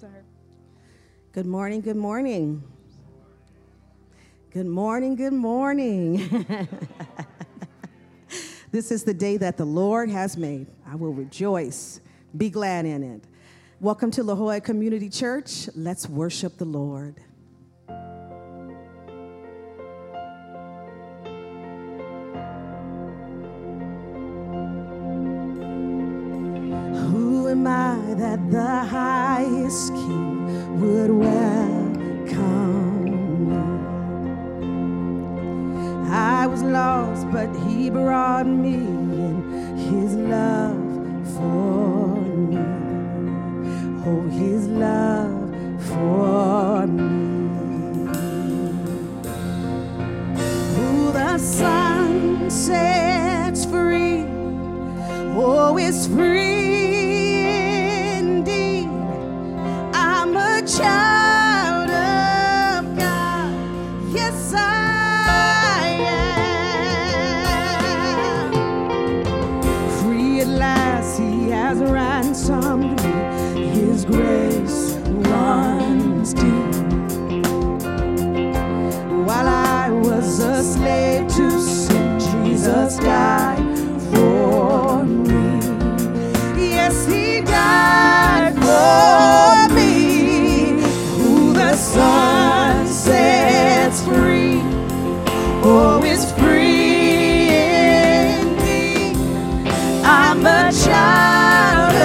Sorry. Good morning, good morning. Good morning, good morning. This is the day that the Lord has made. I will rejoice, be glad in it. Welcome to La Jolla Community Church. Let's worship the Lord. Who am I that the highest King would welcome me? I was lost, but he brought me in. His love for me. Oh, his love for me. Oh, the sun sets free. Oh, it's free indeed. I'm a child of God. Yes, I am. Free at last, he has ransomed me. His grace runs deep. While I was a slave to sin, Jesus died for me. Yes, he died for me. Who the sun sets free, oh, is free indeed. I'm a child of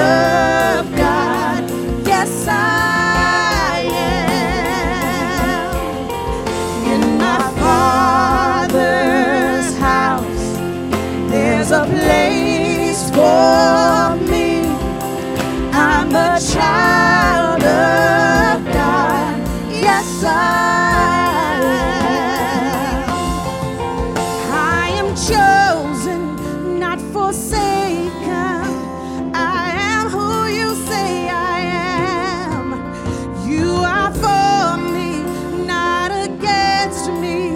for me. I'm a child of God. Yes, I am. I am chosen, not forsaken. I am who you say I am. You are for me, not against me.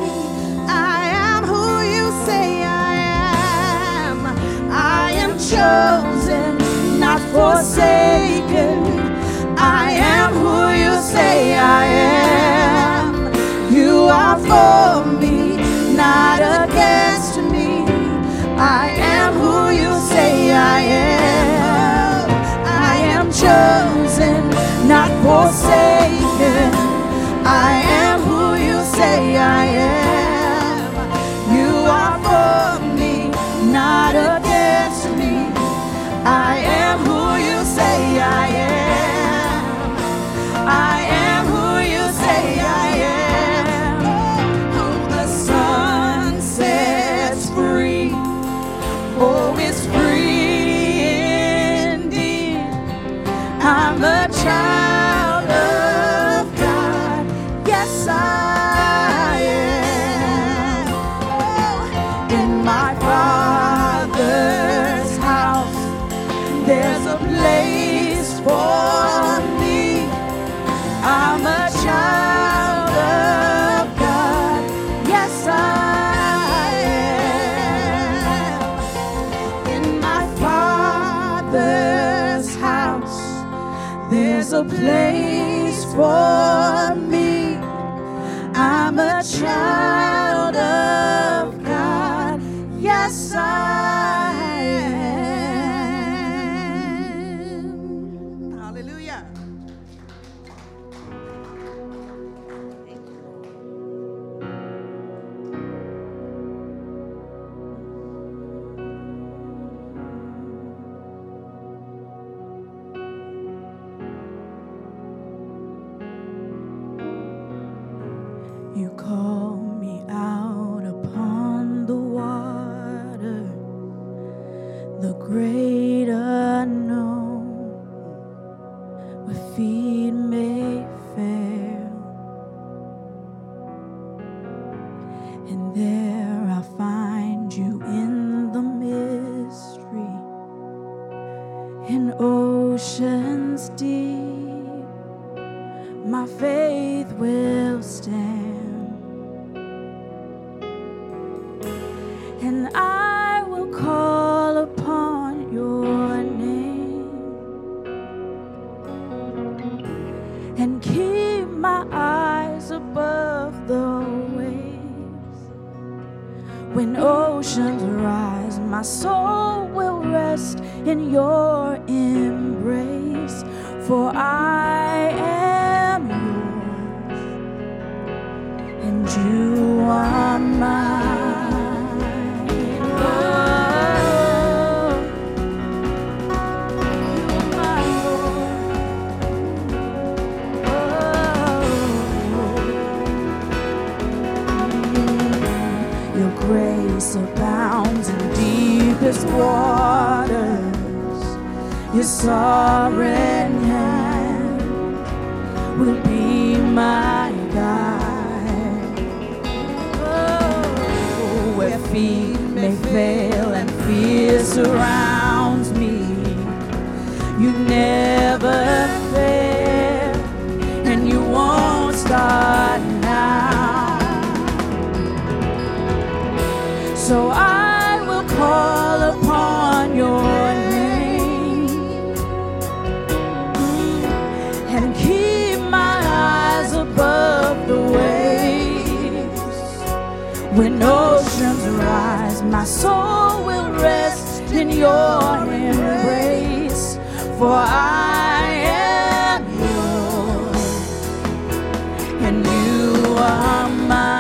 I am who you say I am. I am chosen, not forsaken. I am who you say I am. You are for me, not against me. I am who you say I am. I am chosen, not forsaken. I am who you say I am. You are for me, not against me. I am who you say I am. I am who you say I am. Oh, the sun sets free. Oh, it's free indeed. I'm a child of God. Yes, I am. Oh, in my Father's house there's a place for me. I'm a child of God. Yes, I am. In my Father's house, there's a place for me. I'm a child of God. Yes, I am. and keep my eyes above the waves. When oceans rise, my soul will rest in your embrace, for I am yours, and you are mine. Oh. Grace abounds in deepest waters. Your sovereign hand will be my guide. Oh, where feet may fail and fear surrounds me, you never fail, and you won't start now. So I will call upon your name and keep my eyes above the waves. When oceans rise, my soul will rest in your embrace, for I am yours and you are mine.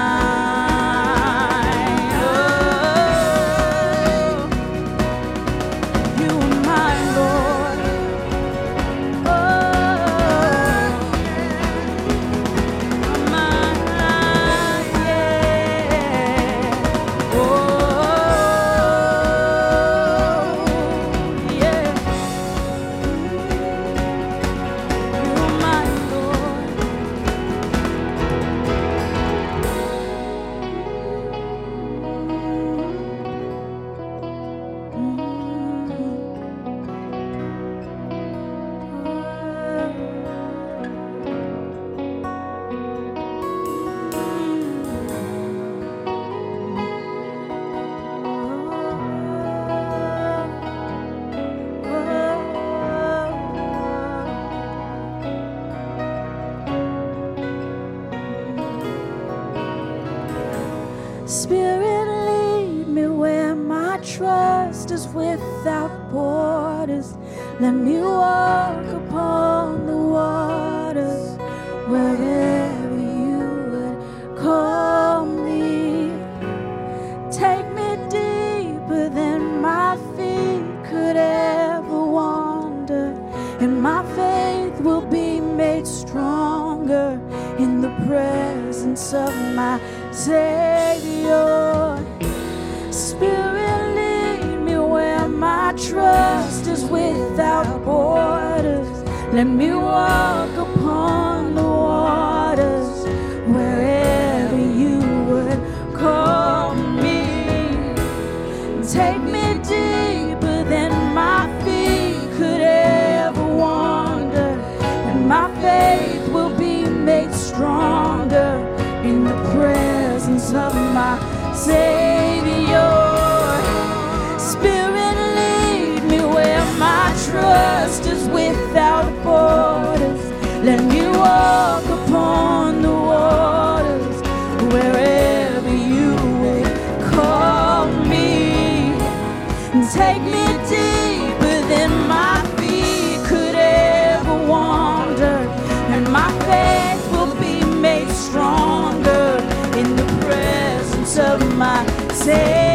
Spirit, lead me where my trust is without borders. Let me walk upon the waters wherever you would call me. Take me deeper than my feet could ever wander, and my faith will be made stronger in the presence of my Savior. Spirit, lead me where my trust is without borders. Let me walk upon the waters wherever you would call me. Take me deeper than my feet could ever wander, and my faith will be made stronger in the prayer of my Savior. Spirit, lead me where my trust is without borders. Let me walk upon the waters wherever you will call me. Take me deeper than my feet could ever wander, and my faith will be made stronger in the presence of my Savior.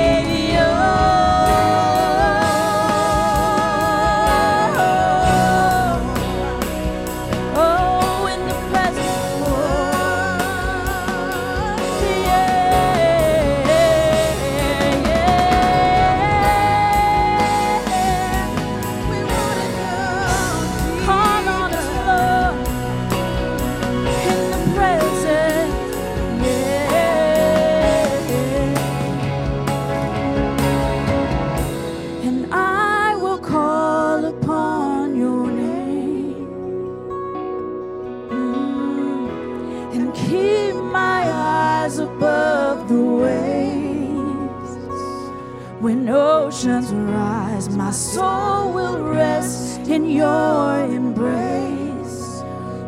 Rise, my soul will rest in your embrace,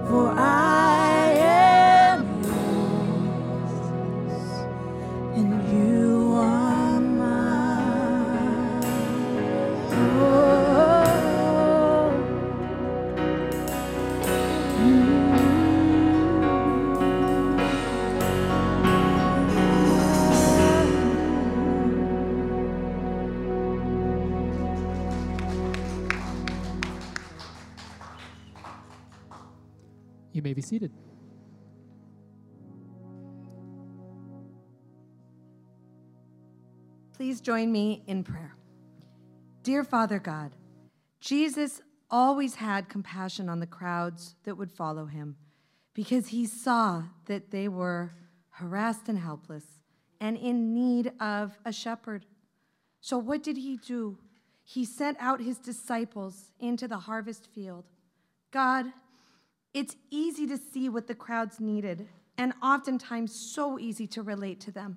for I You may be seated. Please join me in prayer. Dear Father God, Jesus always had compassion on the crowds that would follow him because he saw that they were harassed and helpless and in need of a shepherd. So what did he do? He sent out his disciples into the harvest field. God, it's easy to see what the crowds needed and oftentimes so easy to relate to them.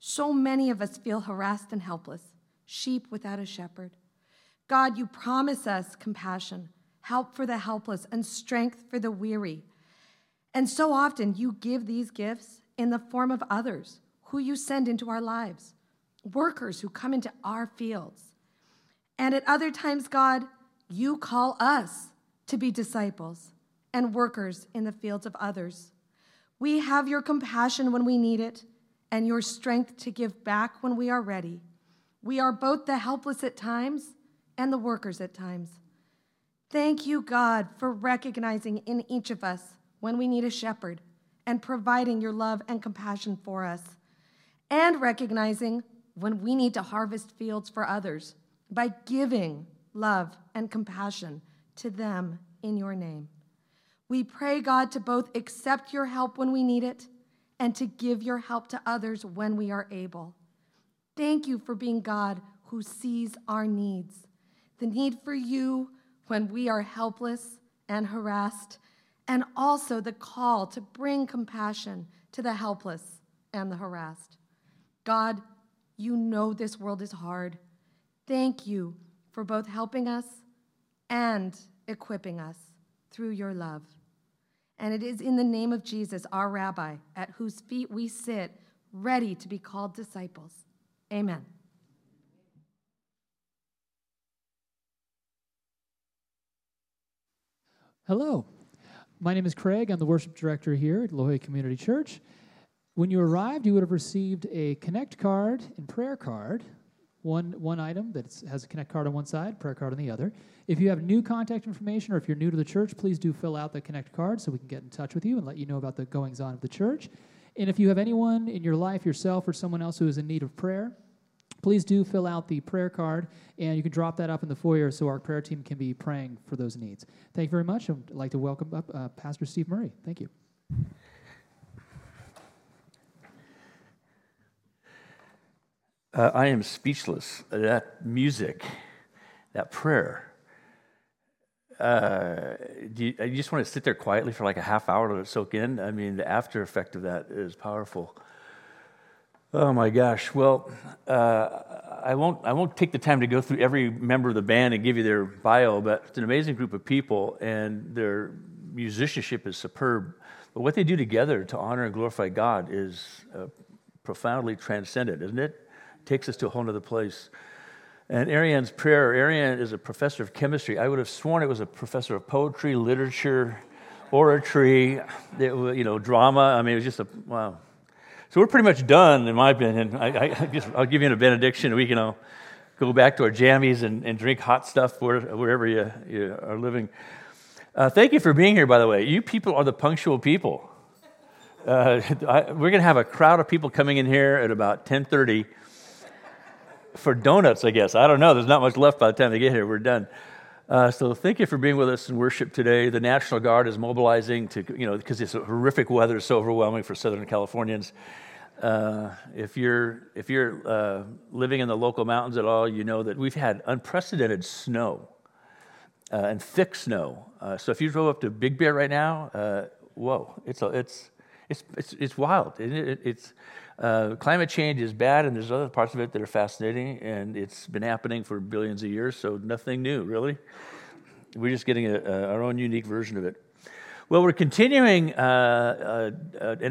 So many of us feel harassed and helpless, sheep without a shepherd. God, you promise us compassion, help for the helpless, and strength for the weary. And so often you give these gifts in the form of others who you send into our lives, workers who come into our fields. And at other times, God, you call us to be disciples and workers in the fields of others. We have your compassion when we need it, and your strength to give back when we are ready. We are both the helpless at times and the workers at times. Thank you, God, for recognizing in each of us when we need a shepherd and providing your love and compassion for us, and recognizing when we need to harvest fields for others by giving love and compassion to them in your name. We pray, God, to both accept your help when we need it and to give your help to others when we are able. Thank you for being God who sees our needs, the need for you when we are helpless and harassed, and also the call to bring compassion to the helpless and the harassed. God, you know this world is hard. Thank you for both helping us and equipping us through your love. And it is in the name of Jesus, our Rabbi, at whose feet we sit, ready to be called disciples. Amen. Hello. My name is Craig. I'm the worship director here at La Jolla Community Church. When you arrived, you would have received a connect card and prayer card. One item that has a connect card on one side, prayer card on the other. If you have new contact information or if you're new to the church, please do fill out the connect card so we can get in touch with you and let you know about the goings-on of the church. And if you have anyone in your life, yourself or someone else who is in need of prayer, please do fill out the prayer card, and you can drop that up in the foyer so our prayer team can be praying for those needs. Thank you very much. I'd like to welcome up Pastor Steve Murray. Thank you. I am speechless. That music, that prayer. You just want to sit there quietly for like a half hour to let it soak in? I mean, the after effect of that is powerful. Oh my gosh! Well, I won't take the time to go through every member of the band and give you their bio, but it's an amazing group of people, and their musicianship is superb. But what they do together to honor and glorify God is profoundly transcendent, isn't it? Takes us to a whole other place. And Ariane's prayer, Ariane is a professor of chemistry. I would have sworn it was a professor of poetry, literature, oratory, drama. I mean, it was just a, wow. So we're pretty much done, in my opinion. I'll give you a benediction. We can all go back to our jammies and drink hot stuff wherever you are living. Thank you for being here, by the way. You people are the punctual people. We're going to have a crowd of people coming in here at about 10:30. For donuts, I guess. I don't know. There's not much left by the time they get here. We're done. So thank you for being with us in worship today. The National Guard is mobilizing to, because this horrific weather is so overwhelming for Southern Californians. If you're living in the local mountains at all, you know that we've had unprecedented snow and thick snow. So if you drove up to Big Bear right now, whoa, it's wild. Climate change is bad, and there's other parts of it that are fascinating, and it's been happening for billions of years, so nothing new, really. We're just getting our own unique version of it. Well, we're continuing an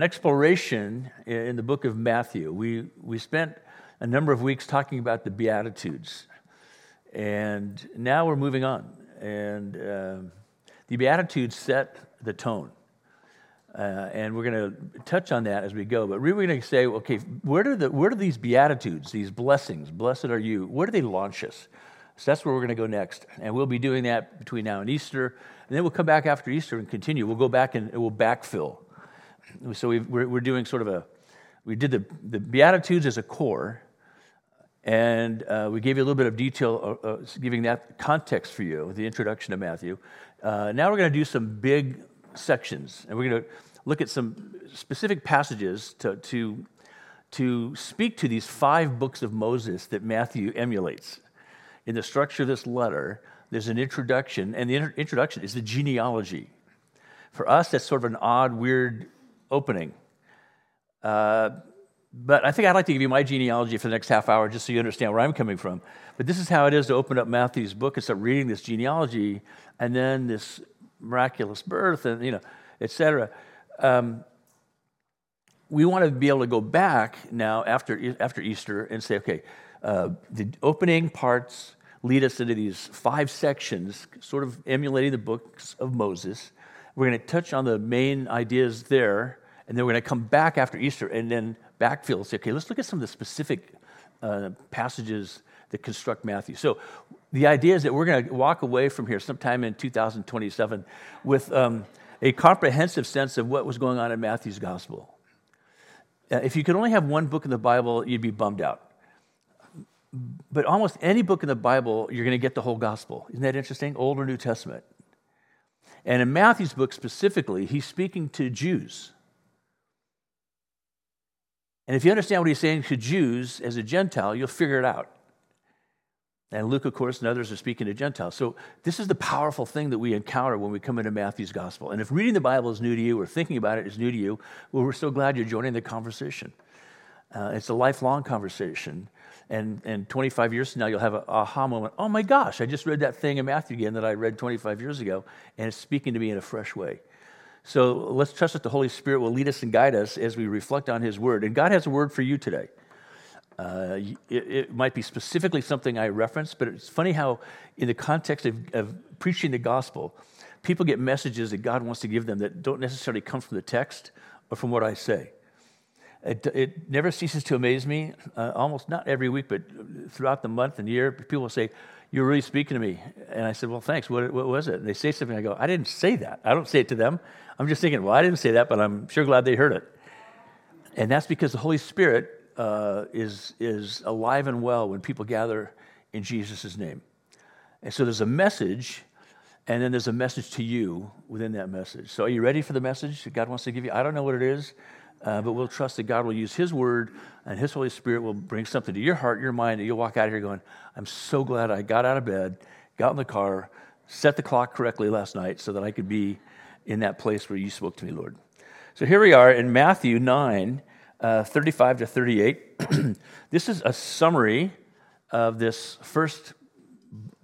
exploration in the book of Matthew. We spent a number of weeks talking about the Beatitudes, and now we're moving on. And the Beatitudes set the tone. And we're going to touch on that as we go. But really we're going to say, okay, where do these Beatitudes, these blessings, blessed are you, where do they launch us? So that's where we're going to go next. And we'll be doing that between now and Easter. And then we'll come back after Easter and continue. We'll go back and we'll backfill. So we're doing sort of a, we did the Beatitudes as a core. And we gave you a little bit of detail, giving that context for you, the introduction to Matthew. Now we're going to do some big sections. And we're going to look at some specific passages to speak to these 5 books of Moses that Matthew emulates. In the structure of this letter, there's an introduction, and the introduction is the genealogy. For us, that's sort of an odd, weird opening. But I think I'd like to give you my genealogy for the next half hour just so you understand where I'm coming from. But this is how it is to open up Matthew's book and start reading this genealogy and then this miraculous birth and, et cetera. We want to be able to go back now after Easter and say, okay, the opening parts lead us into these 5 sections, sort of emulating the books of Moses. We're going to touch on the main ideas there, and then we're going to come back after Easter and then backfill and say, okay, let's look at some of the specific passages that construct Matthew. So the idea is that we're going to walk away from here sometime in 2027 with a comprehensive sense of what was going on in Matthew's gospel. If you could only have one book in the Bible, you'd be bummed out. But almost any book in the Bible, you're going to get the whole gospel. Isn't that interesting? Old or New Testament. And in Matthew's book specifically, he's speaking to Jews. And if you understand what he's saying to Jews as a Gentile, you'll figure it out. And Luke, of course, and others are speaking to Gentiles. So this is the powerful thing that we encounter when we come into Matthew's gospel. And if reading the Bible is new to you or thinking about it is new to you, well, we're so glad you're joining the conversation. It's a lifelong conversation. And 25 years from now, you'll have an aha moment. Oh, my gosh, I just read that thing in Matthew again that I read 25 years ago, and it's speaking to me in a fresh way. So let's trust that the Holy Spirit will lead us and guide us as we reflect on his word. And God has a word for you today. It might be specifically something I referenced, but it's funny how in the context of preaching the gospel, people get messages that God wants to give them that don't necessarily come from the text or from what I say. It never ceases to amaze me, almost not every week, but throughout the month and year, people will say, "You're really speaking to me." And I said, "Well, thanks. What was it?" And they say something, I go, "I didn't say that." I don't say it to them. I'm just thinking, well, I didn't say that, but I'm sure glad they heard it. And that's because the Holy Spirit is alive and well when people gather in Jesus' name. And so there's a message, and then there's a message to you within that message. So are you ready for the message that God wants to give you? I don't know what it is, but we'll trust that God will use his word, and his Holy Spirit will bring something to your heart, your mind, and you'll walk out of here going, I'm so glad I got out of bed, got in the car, set the clock correctly last night so that I could be in that place where you spoke to me, Lord. So here we are in Matthew 9, 35 to 38. This is a summary of this first,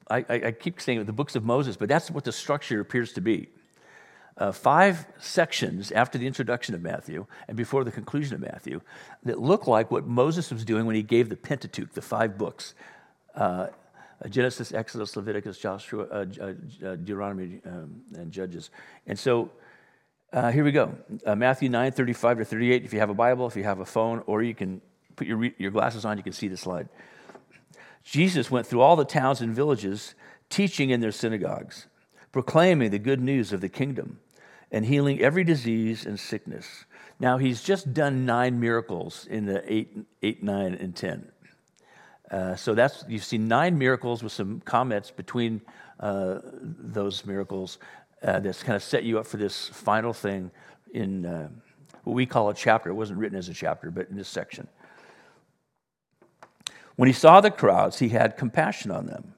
I keep saying the books of Moses, but that's what the structure appears to be. 5 sections after the introduction of Matthew and before the conclusion of Matthew that look like what Moses was doing when he gave the Pentateuch, the 5 books, Genesis, Exodus, Leviticus, Joshua, Deuteronomy, and Judges. And so here we go, Matthew 9, 35 to 38. If you have a Bible, if you have a phone, or you can put your glasses on, you can see the slide. Jesus went through all the towns and villages, teaching in their synagogues, proclaiming the good news of the kingdom, and healing every disease and sickness. Now, he's just done 9 miracles in the 8, 9, and 10. So that's, you've seen 9 miracles with some comments between those miracles. That's kind of set you up for this final thing in what we call a chapter. It wasn't written as a chapter, but in this section. When he saw the crowds, he had compassion on them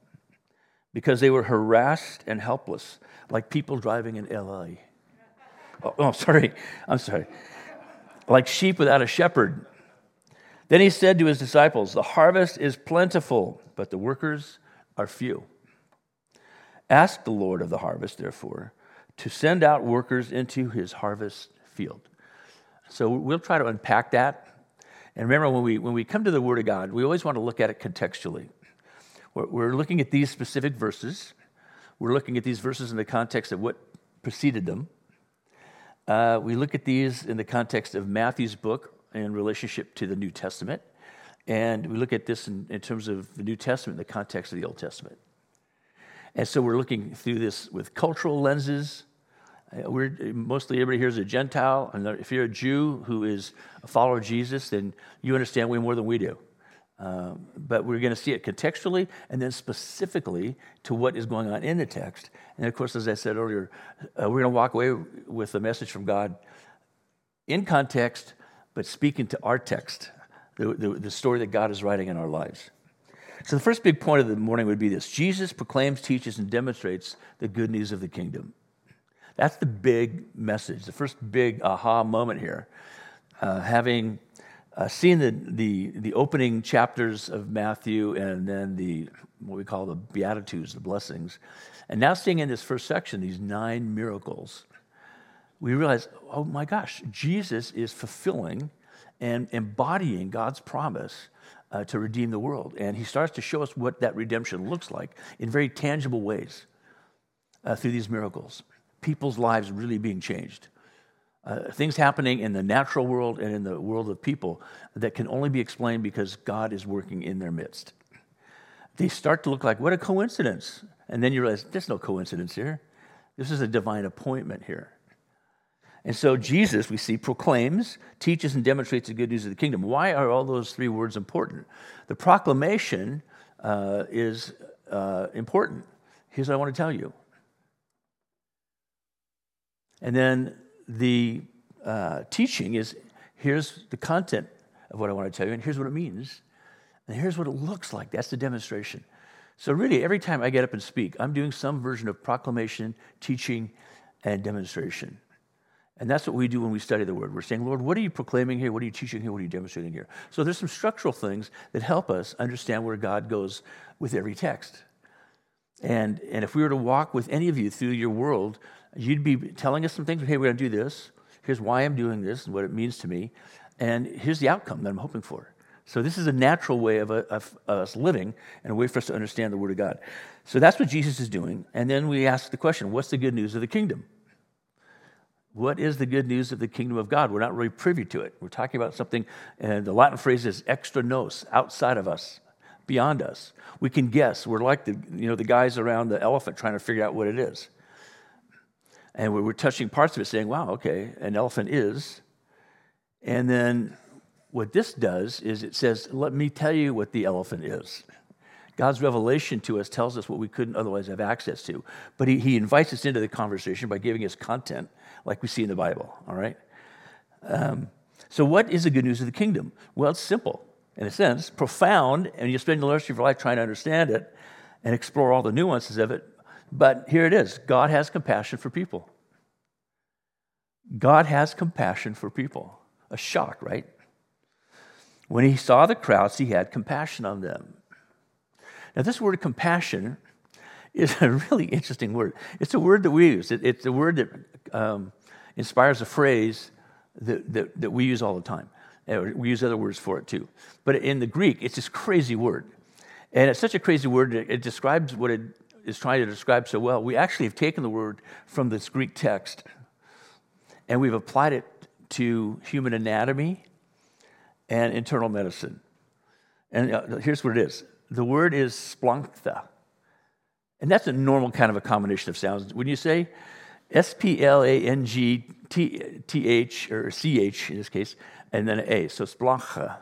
because they were harassed and helpless, like people driving in L.A. I'm sorry. Like sheep without a shepherd. Then he said to his disciples, "The harvest is plentiful, but the workers are few. Ask the Lord of the harvest, therefore, to send out workers into his harvest field." So we'll try to unpack that. And remember, when we come to the Word of God, we always want to look at it contextually. We're looking at these specific verses. We're looking at these verses in the context of what preceded them. We look at these in the context of Matthew's book in relationship to the New Testament. And we look at this in terms of the New Testament in the context of the Old Testament. And so we're looking through this with cultural lenses. Mostly everybody here is a Gentile, and if you're a Jew who is a follower of Jesus, then you understand way more than we do. But we're going to see it contextually and then specifically to what is going on in the text. And of course, as I said earlier, we're going to walk away with a message from God in context, but speaking to our text, the story that God is writing in our lives. So the first big point of the morning would be this: Jesus proclaims, teaches, and demonstrates the good news of the kingdom. That's the big message, the first big aha moment here. Having seen the opening chapters of Matthew and then what we call the Beatitudes, the blessings, and now seeing in this first section these 9 miracles, we realize, oh my gosh, Jesus is fulfilling and embodying God's promise to redeem the world. And he starts to show us what that redemption looks like in very tangible ways through these miracles. People's lives really being changed. Things happening in the natural world and in the world of people that can only be explained because God is working in their midst. They start to look like, what a coincidence. And then you realize, there's no coincidence here. This is a divine appointment here. And so Jesus, we see, proclaims, teaches, and demonstrates the good news of the kingdom. Why are all those 3 words important? The proclamation is important. Here's what I want to tell you. And then the teaching is, here's the content of what I want to tell you, and here's what it means, and here's what it looks like. That's the demonstration. So really, every time I get up and speak, I'm doing some version of proclamation, teaching, and demonstration. And that's what we do when we study the Word. We're saying, Lord, what are you proclaiming here? What are you teaching here? What are you demonstrating here? So there's some structural things that help us understand where God goes with every text. And if we were to walk with any of you through your world, you'd be telling us some things. Hey, we're going to do this. Here's why I'm doing this and what it means to me. And here's the outcome that I'm hoping for. So this is a natural way of us living and a way for us to understand the Word of God. So that's what Jesus is doing. And then we ask the question, what's the good news of the kingdom? What is the good news of the kingdom of God? We're not really privy to it. We're talking about something, and the Latin phrase is extra nos, outside of us, beyond us. We can guess. We're like the guys around the elephant trying to figure out what it is. And we're touching parts of it saying, wow, okay, an elephant is. And then what this does is it says, let me tell you what the elephant is. God's revelation to us tells us what we couldn't otherwise have access to. But he invites us into the conversation by giving us content like we see in the Bible, all right? So what is the good news of the kingdom? Well, it's simple, in a sense, profound, and you spend the rest of your life trying to understand it and explore all the nuances of it. But here it is. God has compassion for people. God has compassion for people. A shock, right? When he saw the crowds, he had compassion on them. Now, this word compassion is a really interesting word. It's a word that we use. It's a word that inspires a phrase that we use all the time. We use other words for it, too. But in the Greek, it's this crazy word. And it's such a crazy word that it describes what it is trying to describe so well. We actually have taken the word from this Greek text, and we've applied it to human anatomy and internal medicine. And here's what it is. The word is splanktha. And that's a normal kind of a combination of sounds. When you say S-P-L-A-N-G-T-H, or C-H in this case, and then an A, so splanktha.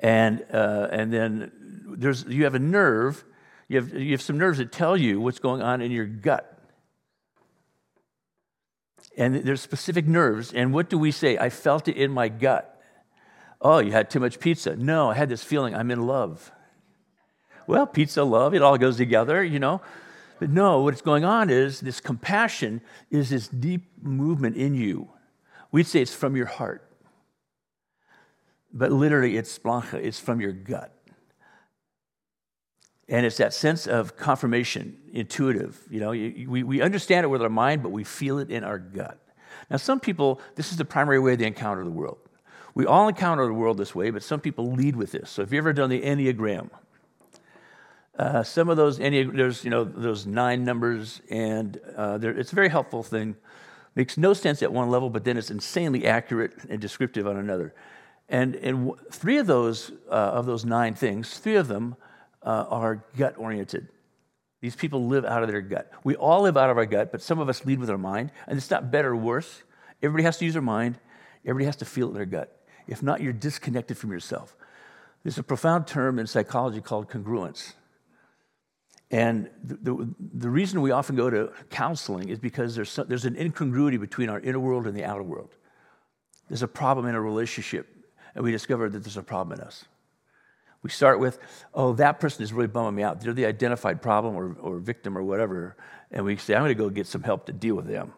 And then you have a nerve, you have some nerves that tell you what's going on in your gut. And there's specific nerves, and what do we say? I felt it in my gut. Oh, you had too much pizza. No, I had this feeling I'm in love. Well, pizza, love, it all goes together, But no, what's going on is this compassion is this deep movement in you. We'd say it's from your heart. But literally, it's splancha, it's from your gut. And it's that sense of confirmation, intuitive. We understand it with our mind, but we feel it in our gut. Now, some people, this is the primary way they encounter the world. We all encounter the world this way, but some people lead with this. So if you've ever done the Enneagram, some of those Enneagram, there's those 9 numbers, and it's a very helpful thing. Makes no sense at one level, but then it's insanely accurate and descriptive on another. And 3 of those 9 things, 3 of them are gut-oriented. These people live out of their gut. We all live out of our gut, but some of us lead with our mind. And it's not better or worse. Everybody has to use their mind. Everybody has to feel it in their gut. If not, you're disconnected from yourself. There's a profound term in psychology called congruence. And the reason we often go to counseling is because there's an incongruity between our inner world and the outer world. There's a problem in a relationship, and we discover that there's a problem in us. We start with, oh, that person is really bumming me out. They're the identified problem or victim or whatever. And we say, I'm going to go get some help to deal with them.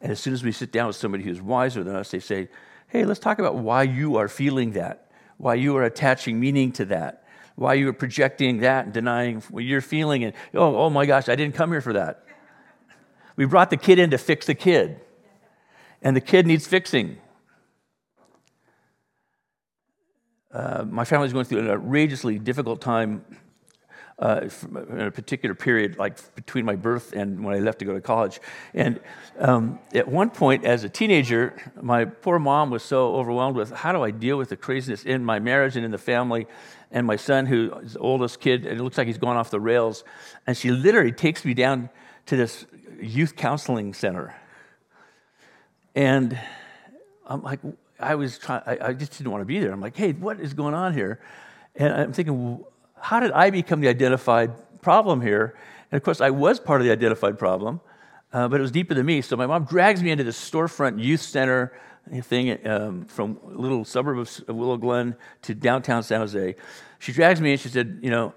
And as soon as we sit down with somebody who's wiser than us, they say, hey, let's talk about why you are feeling that, why you are attaching meaning to that, why you are projecting that and denying what you're feeling. And, oh my gosh, I didn't come here for that. We brought the kid in to fix the kid. And the kid needs fixing. My family's going through an outrageously difficult time in a particular period, like between my birth and when I left to go to college. And at one point, as a teenager, my poor mom was so overwhelmed with, how do I deal with the craziness in my marriage and in the family? And my son, who is the oldest kid, and it looks like he's gone off the rails. And she literally takes me down to this youth counseling center. And I'm like, I just didn't want to be there. I'm like, hey, what is going on here? And I'm thinking, how did I become the identified problem here? And of course, I was part of the identified problem, but it was deeper than me. So my mom drags me into this storefront youth center thing from a little suburb of Willow Glen to downtown San Jose. She drags me and she said, you know,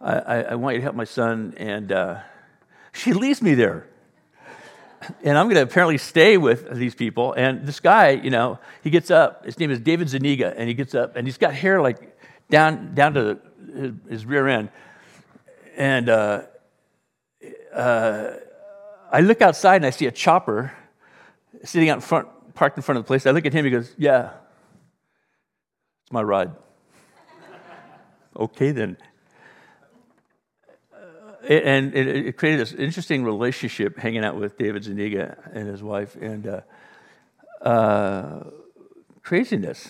I want you to help my son. And she leaves me there. And I'm going to apparently stay with these people. And this guy, you know, he gets up. His name is David Zaniga. And he gets up. And he's got hair like down to his rear end. And I look outside and I see a chopper sitting out in front, parked in front of the place. I look at him. He goes, yeah, it's my ride. Okay, then. And it created this interesting relationship hanging out with David Zaniga and his wife, and craziness.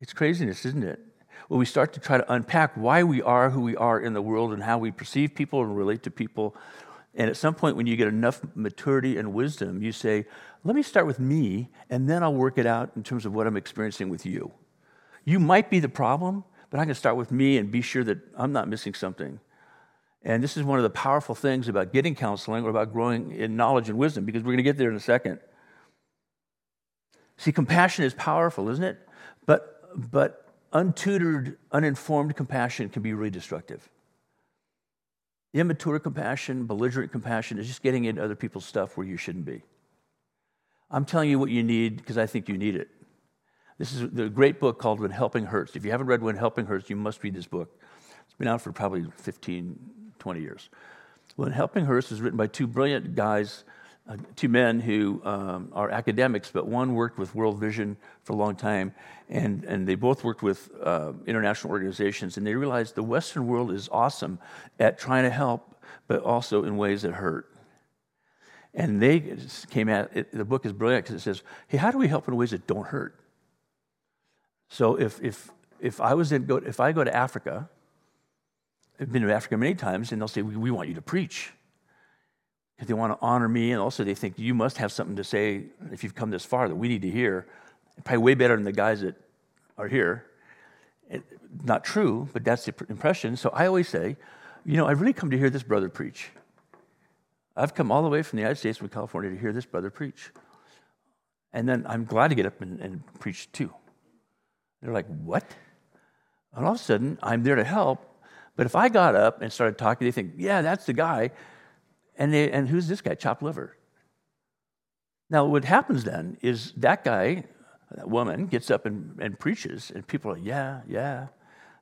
It's craziness, isn't it? Well, we start to try to unpack why we are who we are in the world and how we perceive people and relate to people. And at some point when you get enough maturity and wisdom, you say, let me start with me, and then I'll work it out in terms of what I'm experiencing with you. You might be the problem, but I can start with me and be sure that I'm not missing something. And this is one of the powerful things about getting counseling or about growing in knowledge and wisdom, because we're going to get there in a second. See, compassion is powerful, isn't it? But untutored, uninformed compassion can be really destructive. Immature compassion, belligerent compassion is just getting into other people's stuff where you shouldn't be. I'm telling you what you need because I think you need it. This is a great book called When Helping Hurts. If you haven't read When Helping Hurts, you must read this book. It's been out for probably 15-20 years. When Helping Hurts was written by two brilliant guys, two men who are academics, but one worked with World Vision for a long time, and they both worked with international organizations, and they realized the Western world is awesome at trying to help, but also in ways that hurt. And they came at it. The book is brilliant because it says, hey, how do we help in ways that don't hurt? So if I go to Africa, I've been to Africa many times, and they'll say, we want you to preach. Because they want to honor me, and also they think you must have something to say if you've come this far that we need to hear. Probably way better than the guys that are here. Not true, but that's the impression. So I always say, you know, I've really come to hear this brother preach. I've come all the way from the United States, from California, to hear this brother preach. And then I'm glad to get up and preach too. They're like, what? And all of a sudden, I'm there to help. But if I got up and started talking, they think, yeah, that's the guy. And who's this guy? Chopped liver. Now, what happens then is that guy, that woman, gets up and preaches, and people are like, yeah.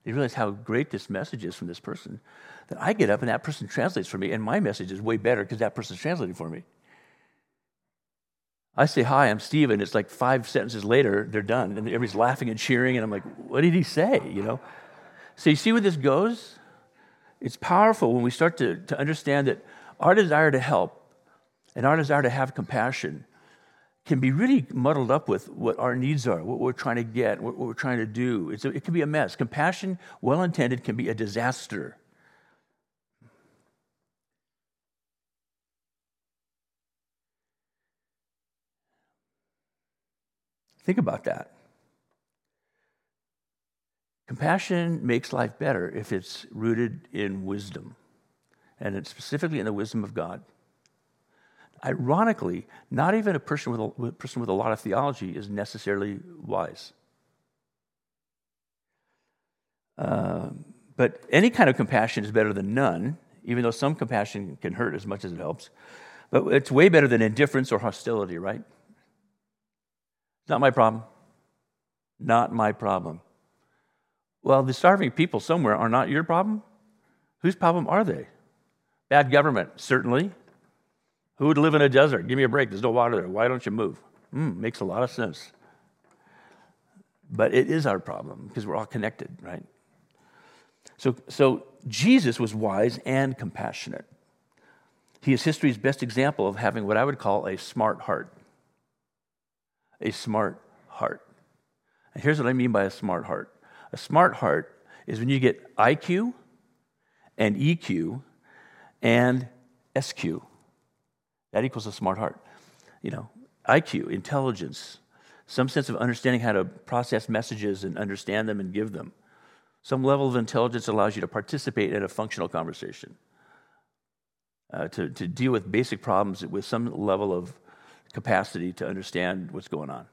They realize how great this message is from this person. Then I get up, and that person translates for me, and my message is way better because that person's translating for me. I say, hi, I'm Steve, and it's like 5 sentences later, they're done, and everybody's laughing and cheering, and I'm like, what did he say, you know? So you see where this goes? It's powerful when we start to understand that our desire to help and our desire to have compassion can be really muddled up with what our needs are, what we're trying to get, what we're trying to do. It can be a mess. Compassion, well-intended, can be a disaster. Think about that. Compassion makes life better if it's rooted in wisdom, and it's specifically in the wisdom of God. Ironically, not even a person with a lot of theology is necessarily wise. But any kind of compassion is better than none, even though some compassion can hurt as much as it helps. But it's way better than indifference or hostility, right? Not my problem. Not my problem. Well, the starving people somewhere are not your problem. Whose problem are they? Bad government, certainly. Who would live in a desert? Give me a break. There's no water there. Why don't you move? Makes a lot of sense. But it is our problem because we're all connected, right? So Jesus was wise and compassionate. He is history's best example of having what I would call a smart heart. A smart heart. And here's what I mean by a smart heart. A smart heart is when you get IQ and EQ and SQ. That equals a smart heart. You know, IQ, intelligence, some sense of understanding how to process messages and understand them and give them. Some level of intelligence allows you to participate in a functional conversation, to deal with basic problems with some level of capacity to understand what's going on.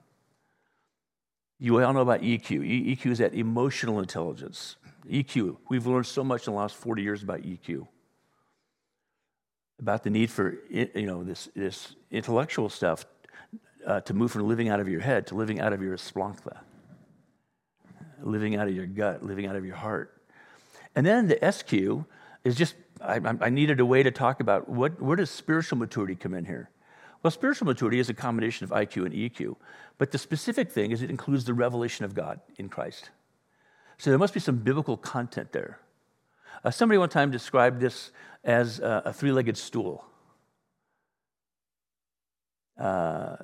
You all know about EQ. EQ is that emotional intelligence. EQ, we've learned so much in the last 40 years about EQ. About the need for, you know, this intellectual stuff to move from living out of your head to living out of your splanktha, living out of your gut, living out of your heart. And then the SQ is just, I needed a way to talk about where does spiritual maturity come in here? Well, spiritual maturity is a combination of IQ and EQ, but the specific thing is it includes the revelation of God in Christ. So there must be some biblical content there. Somebody one time described this as a three-legged stool. And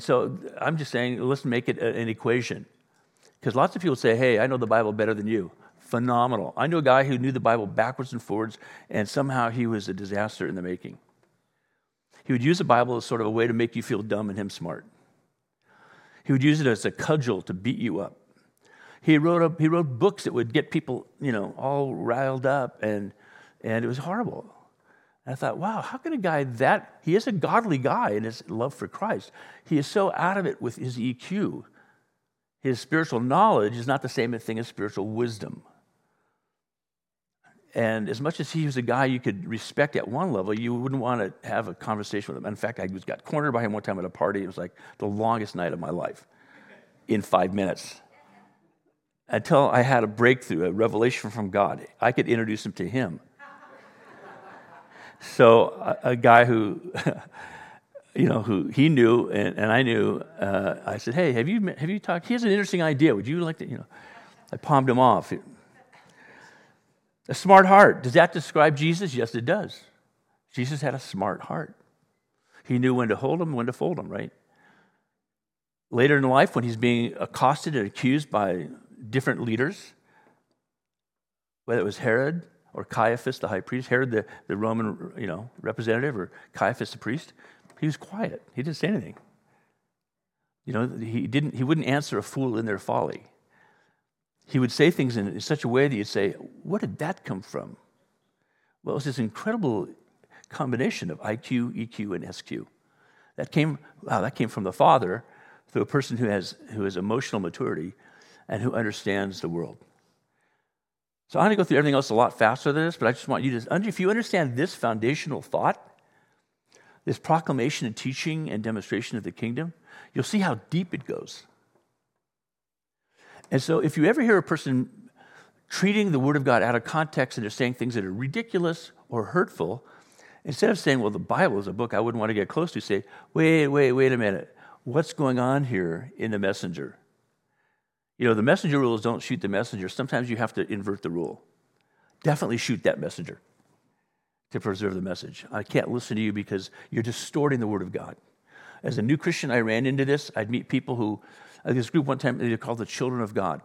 so I'm just saying, let's make it an equation. Because lots of people say, hey, I know the Bible better than you. Phenomenal. I knew a guy who knew the Bible backwards and forwards, and somehow he was a disaster in the making. He would use the Bible as sort of a way to make you feel dumb and him smart. He would use it as a cudgel to beat you up. He wrote books that would get people, you know, all riled up, and it was horrible. And I thought, wow, how can a guy that, he is a godly guy in his love for Christ. He is so out of it with his EQ. His spiritual knowledge is not the same thing as spiritual wisdom. And as much as he was a guy you could respect at one level, you wouldn't want to have a conversation with him. In fact, I got cornered by him one time at a party. It was like the longest night of my life in 5 minutes. Until I had a breakthrough, a revelation from God. I could introduce him to him. So a guy who, you know, who he knew and I knew, I said, hey, have you talked? Here's an interesting idea. Would you like to, you know? I palmed him off. A smart heart. Does that describe Jesus? Yes, it does. Jesus had a smart heart. He knew when to hold him, when to fold him, right? Later in life, when he's being accosted and accused by different leaders, whether it was Herod or Caiaphas, the high priest, Herod, the Roman, you know, representative, or Caiaphas, the priest, he was quiet. He didn't say anything. You know, he wouldn't answer a fool in their folly. He would say things in such a way that you'd say, where did that come from? Well, it was this incredible combination of IQ, EQ, and SQ. That came from the Father through a person who has emotional maturity and who understands the world. So I'm going to go through everything else a lot faster than this, but I just want you to, if you understand this foundational thought, this proclamation and teaching and demonstration of the kingdom, you'll see how deep it goes. And so if you ever hear a person treating the Word of God out of context and they're saying things that are ridiculous or hurtful, instead of saying, well, the Bible is a book I wouldn't want to get close to, say, wait a minute. What's going on here in the messenger? You know, the messenger rule is don't shoot the messenger. Sometimes you have to invert the rule. Definitely shoot that messenger to preserve the message. I can't listen to you because you're distorting the Word of God. As a new Christian, I ran into this. I'd meet people who, this group one time, they were called the Children of God.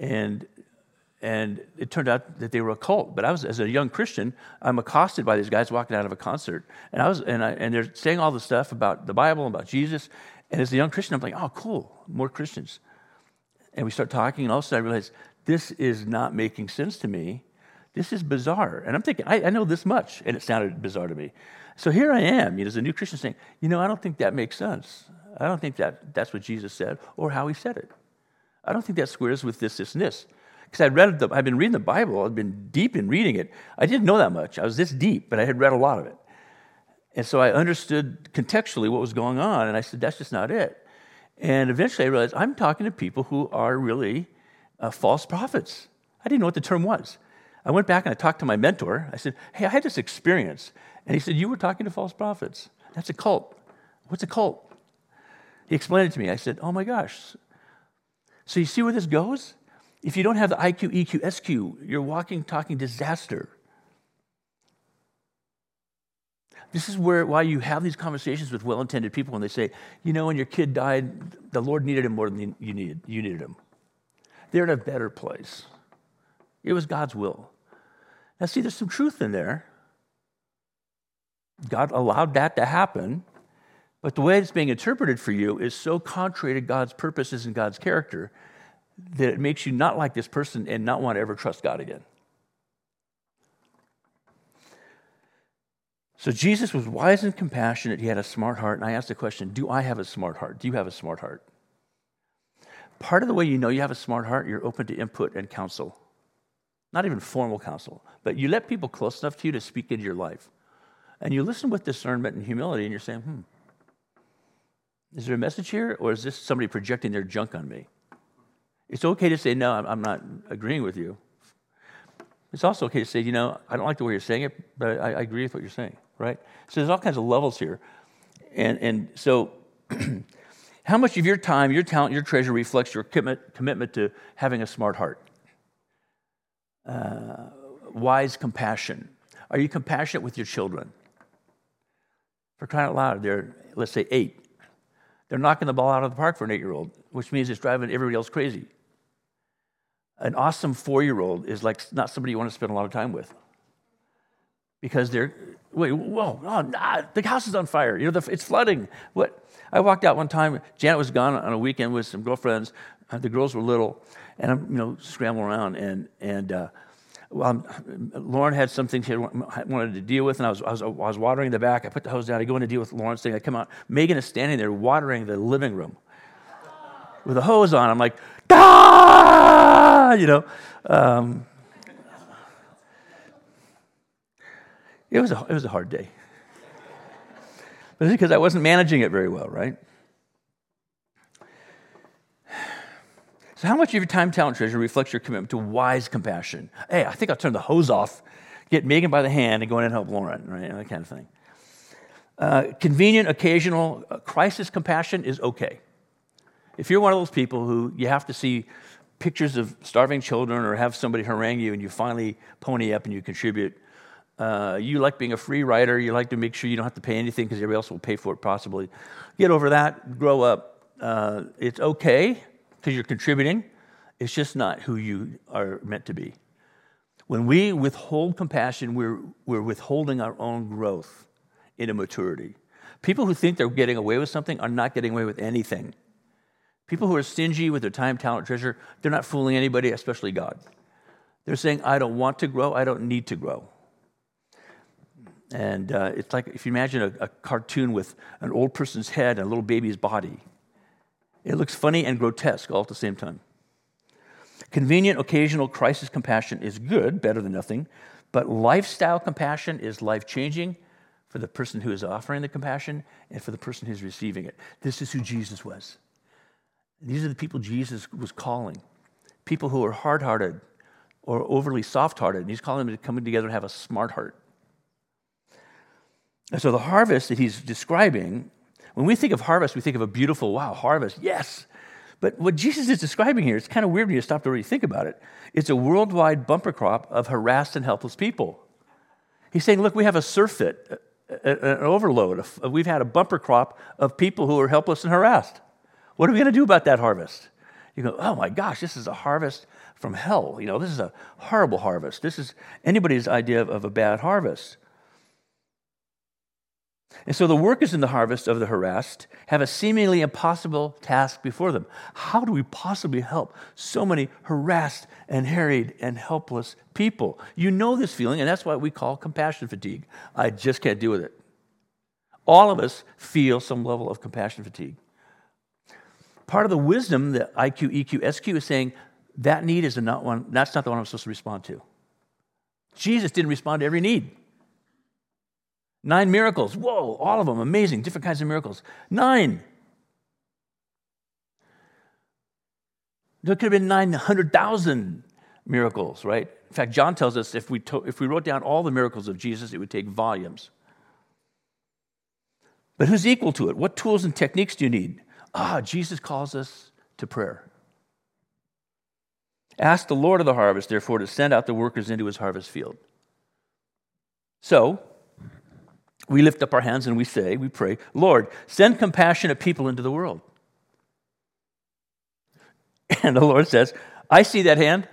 And it turned out that they were a cult. But I was, as a young Christian, I'm accosted by these guys walking out of a concert. And they're saying all this stuff about the Bible, about Jesus. And as a young Christian, I'm like, oh, cool, more Christians. And we start talking, and all of a sudden I realize this is not making sense to me. This is bizarre. And I'm thinking, I know this much, and it sounded bizarre to me. So here I am, as a new Christian saying, I don't think that makes sense. I don't think that's what Jesus said or how he said it. I don't think that squares with this, this, and this. Because I've been reading the Bible. I've been deep in reading it. I didn't know that much. I was this deep, but I had read a lot of it. And so I understood contextually what was going on, and I said, that's just not it. And eventually I realized I'm talking to people who are really false prophets. I didn't know what the term was. I went back and I talked to my mentor. I said, hey, I had this experience. And he said, you were talking to false prophets. That's a cult. What's a cult? He explained it to me. I said, oh my gosh. So you see where this goes? If you don't have the IQ, EQ, SQ, you're walking, talking disaster. This is why you have these conversations with well-intended people when they say, when your kid died, the Lord needed him more than you needed him. They're in a better place. It was God's will. Now, see, there's some truth in there. God allowed that to happen, but the way it's being interpreted for you is so contrary to God's purposes and God's character that it makes you not like this person and not want to ever trust God again. So Jesus was wise and compassionate. He had a smart heart. And I asked the question, do I have a smart heart? Do you have a smart heart? Part of the way you know you have a smart heart, you're open to input and counsel. Not even formal counsel, but you let people close enough to you to speak into your life. And you listen with discernment and humility, and you're saying, is there a message here, or is this somebody projecting their junk on me? It's okay to say, no, I'm not agreeing with you. It's also okay to say, I don't like the way you're saying it, but I agree with what you're saying, right? So there's all kinds of levels here. And so how much of your time, your talent, your treasure reflects your commitment to having a smart heart? Wise compassion. Are you compassionate with your children? For crying out loud, they're, let's say, 8. They're knocking the ball out of the park for an 8-year-old, which means it's driving everybody else crazy. An awesome 4-year-old is like not somebody you want to spend a lot of time with because they're, the house is on fire. It's flooding. What? I walked out one time. Janet was gone on a weekend with some girlfriends. The girls were little, and I'm, scrambling around. Lauren had some things she wanted to deal with, and I was watering the back. I put the hose down. I go in to deal with Lauren's thing. I come out. Megan is standing there watering the living room with a hose on. I'm like, It was a hard day. But it's because I wasn't managing it very well, right? So how much of your time, talent, treasure reflects your commitment to wise compassion? Hey, I think I'll turn the hose off, get Megan by the hand, and go in and help Lauren, right? That kind of thing. Convenient, occasional, crisis compassion is okay. If you're one of those people who you have to see pictures of starving children or have somebody harangue you and you finally pony up and you contribute, you like being a free rider, you like to make sure you don't have to pay anything because everybody else will pay for it possibly. Get over that, grow up. It's okay because you're contributing. It's just not who you are meant to be. When we withhold compassion, we're withholding our own growth into maturity. People who think they're getting away with something are not getting away with anything. People who are stingy with their time, talent, treasure, they're not fooling anybody, especially God. They're saying, I don't want to grow, I don't need to grow. And it's like if you imagine a cartoon with an old person's head and a little baby's body. It looks funny and grotesque all at the same time. Convenient, occasional, crisis compassion is good, better than nothing, but lifestyle compassion is life-changing for the person who is offering the compassion and for the person who's receiving it. This is who Jesus was. These are the people Jesus was calling, people who are hard-hearted or overly soft-hearted, and he's calling them to come together and have a smart heart. And so the harvest that he's describing, when we think of harvest, we think of a beautiful, wow, harvest, yes. But what Jesus is describing here, it's kind of weird when you stop to really think about it. It's a worldwide bumper crop of harassed and helpless people. He's saying, look, we have a surfeit, an overload. We've had a bumper crop of people who are helpless and harassed. What are we going to do about that harvest? You go, oh my gosh, this is a harvest from hell. This is a horrible harvest. This is anybody's idea of a bad harvest. And so the workers in the harvest of the harassed have a seemingly impossible task before them. How do we possibly help so many harassed and harried and helpless people? You know this feeling, and that's what we call compassion fatigue. I just can't deal with it. All of us feel some level of compassion fatigue. Part of the wisdom that IQ, EQ, SQ is saying, that need is not one, that's not the one I'm supposed to respond to. Jesus didn't respond to every need. 9 miracles. Whoa, all of them amazing, different kinds of miracles. 9. There could have been 900,000 miracles, right? In fact, John tells us if we wrote down all the miracles of Jesus, it would take volumes. But who's equal to it? What tools and techniques do you need? Jesus calls us to prayer. Ask the Lord of the harvest, therefore, to send out the workers into his harvest field. So, we lift up our hands and we pray, Lord, send compassionate people into the world. And the Lord says, I see that hand.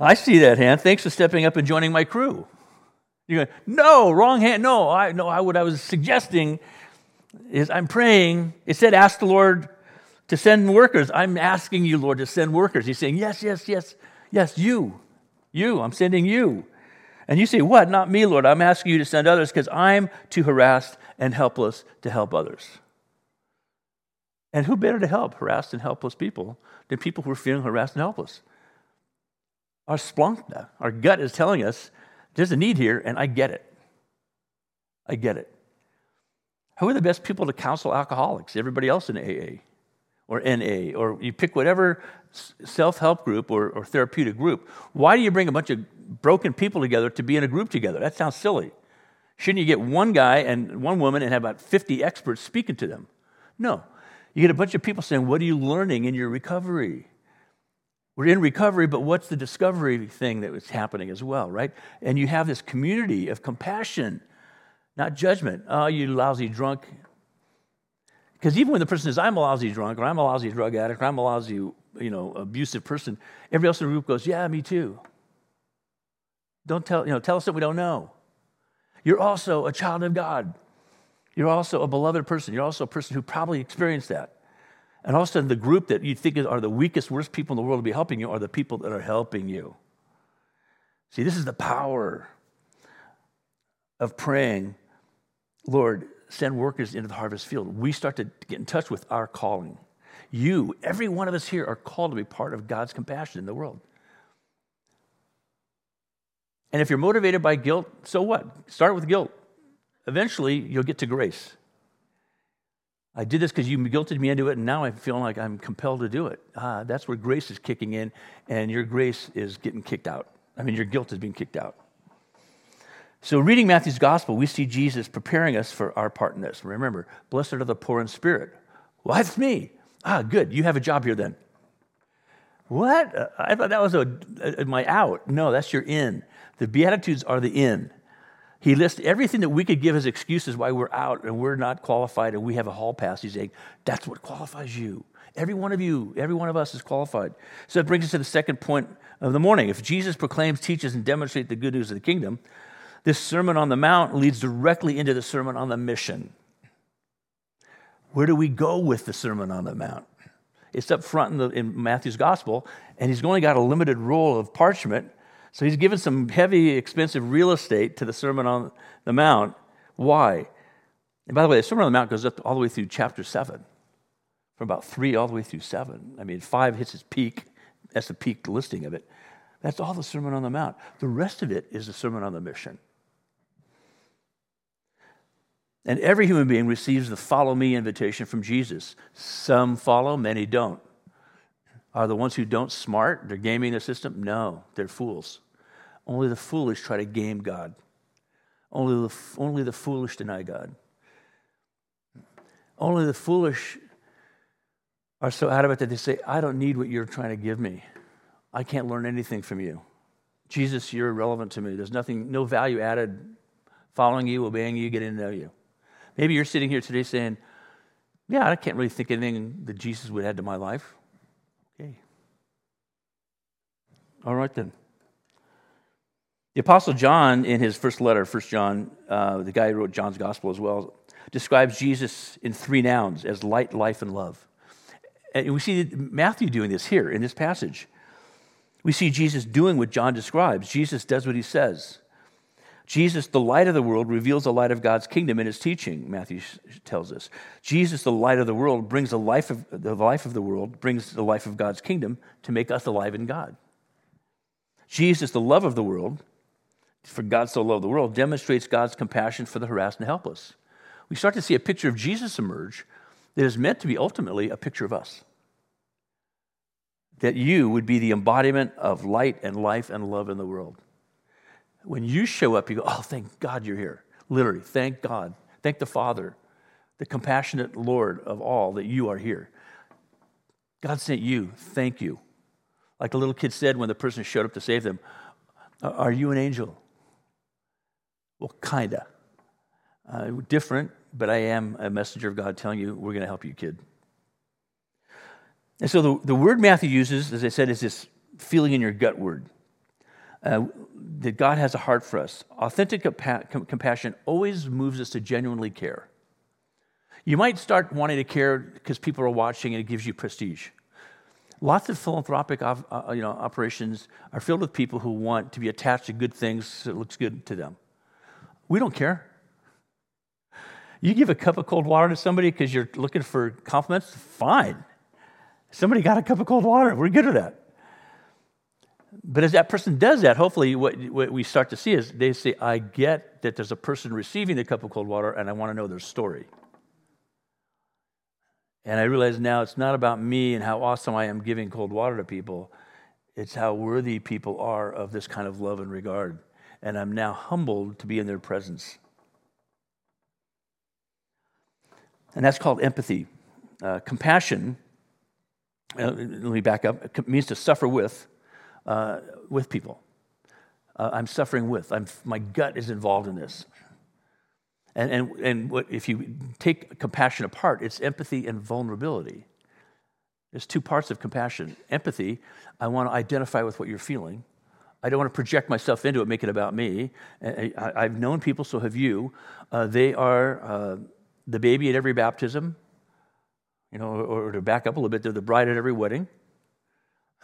I see that hand. Thanks for stepping up and joining my crew. You're going, no, wrong hand. What I was suggesting is I'm praying. It said, ask the Lord to send workers. I'm asking you, Lord, to send workers. He's saying, yes, you, I'm sending you. And you say, what? Not me, Lord. I'm asking you to send others because I'm too harassed and helpless to help others. And who better to help harassed and helpless people than people who are feeling harassed and helpless? Our splanktha, our gut is telling us there's a need here, and I get it. I get it. Who are the best people to counsel alcoholics? Everybody else in AA or NA, or you pick whatever self-help group or therapeutic group. Why do you bring a bunch of broken people together to be in a group together? That sounds silly. Shouldn't you get one guy and one woman and have about 50 experts speaking to them? No. You get a bunch of people saying, what are you learning in your recovery? We're in recovery, but what's the discovery thing that was happening as well, right? And you have this community of compassion, not judgment. Oh, you lousy drunk. Because even when the person says, I'm a lousy drunk, or I'm a lousy drug addict, or I'm a lousy, abusive person, everybody else in the group goes, yeah, me too. Don't tell us something we don't know. You're also a child of God. You're also a beloved person. You're also a person who probably experienced that. And all of a sudden, the group that you think are the weakest, worst people in the world to be helping you are the people that are helping you. See, this is the power of praying, Lord, send workers into the harvest field. We start to get in touch with our calling. You, every one of us here, are called to be part of God's compassion in the world. And if you're motivated by guilt, so what? Start with guilt. Eventually, you'll get to grace. I did this because you guilted me into it, and now I feel like I'm compelled to do it. That's where grace is kicking in, and your grace is getting kicked out. Your guilt is being kicked out. So reading Matthew's gospel, we see Jesus preparing us for our part in this. Remember, blessed are the poor in spirit. Well, that's me. Good. You have a job here then. What? I thought that was my out. No, that's your in. The Beatitudes are the in. He lists everything that we could give as excuses why we're out and we're not qualified and we have a hall pass. He's saying, that's what qualifies you. Every one of you, every one of us is qualified. So that brings us to the second point of the morning. If Jesus proclaims, teaches, and demonstrates the good news of the kingdom, this Sermon on the Mount leads directly into the Sermon on the Mission. Where do we go with the Sermon on the Mount? It's up front in Matthew's Gospel, and he's only got a limited roll of parchment, so he's given some heavy, expensive real estate to the Sermon on the Mount. Why? And by the way, the Sermon on the Mount goes up all the way through chapter 7, from about 3 all the way through 7. 5 hits its peak. That's the peak listing of it. That's all the Sermon on the Mount. The rest of it is the Sermon on the Mission. And every human being receives the follow me invitation from Jesus. Some follow, many don't. Are the ones who don't smart? They're gaming the system? No, they're fools. Only the foolish try to game God. Only the foolish deny God. Only the foolish are so out of it that they say, I don't need what you're trying to give me. I can't learn anything from you. Jesus, you're irrelevant to me. There's no value added following you, obeying you, getting to know you. Maybe you're sitting here today saying, yeah, I can't really think of anything that Jesus would add to my life. Okay. All right then. The Apostle John, in his first letter, First John, the guy who wrote John's Gospel as well, describes Jesus in three nouns as light, life, and love. And we see Matthew doing this here in this passage. We see Jesus doing what John describes. Jesus does what he says. Jesus, the light of the world, reveals the light of God's kingdom in his teaching, Matthew tells us. Jesus, the light of the world, brings the life of the world, brings the life of God's kingdom to make us alive in God. Jesus, the love of the world, for God so loved the world, demonstrates God's compassion for the harassed and helpless. We start to see a picture of Jesus emerge that is meant to be ultimately a picture of us. That you would be the embodiment of light and life and love in the world. When you show up, you go, oh, thank God you're here. Literally, thank God. Thank the Father, the compassionate Lord of all, that you are here. God sent you. Thank you. Like the little kid said when the person showed up to save them, are you an angel? Well, kinda. Different, but I am a messenger of God telling you, we're going to help you, kid. And so the word Matthew uses, as I said, is this feeling in your gut word. That God has a heart for us. Authentic compassion always moves us to genuinely care. You might start wanting to care because people are watching and it gives you prestige. Lots of philanthropic operations are filled with people who want to be attached to good things so it looks good to them. We don't care. You give a cup of cold water to somebody because you're looking for compliments, fine. Somebody got a cup of cold water. We're good at that. But as that person does that, hopefully what we start to see is they say, I get that there's a person receiving the cup of cold water and I want to know their story. And I realize now it's not about me and how awesome I am giving cold water to people. It's how worthy people are of this kind of love and regard. And I'm now humbled to be in their presence. And that's called empathy. Compassion, let me back up, means to suffer with people. I'm suffering with. My gut is involved in this. And if you take compassion apart, it's empathy and vulnerability. There's two parts of compassion. Empathy, I want to identify with what you're feeling. I don't want to project myself into it, make it about me. I've known people, so have you. They are the baby at every baptism. You know, or to back up a little bit, they're the bride at every wedding.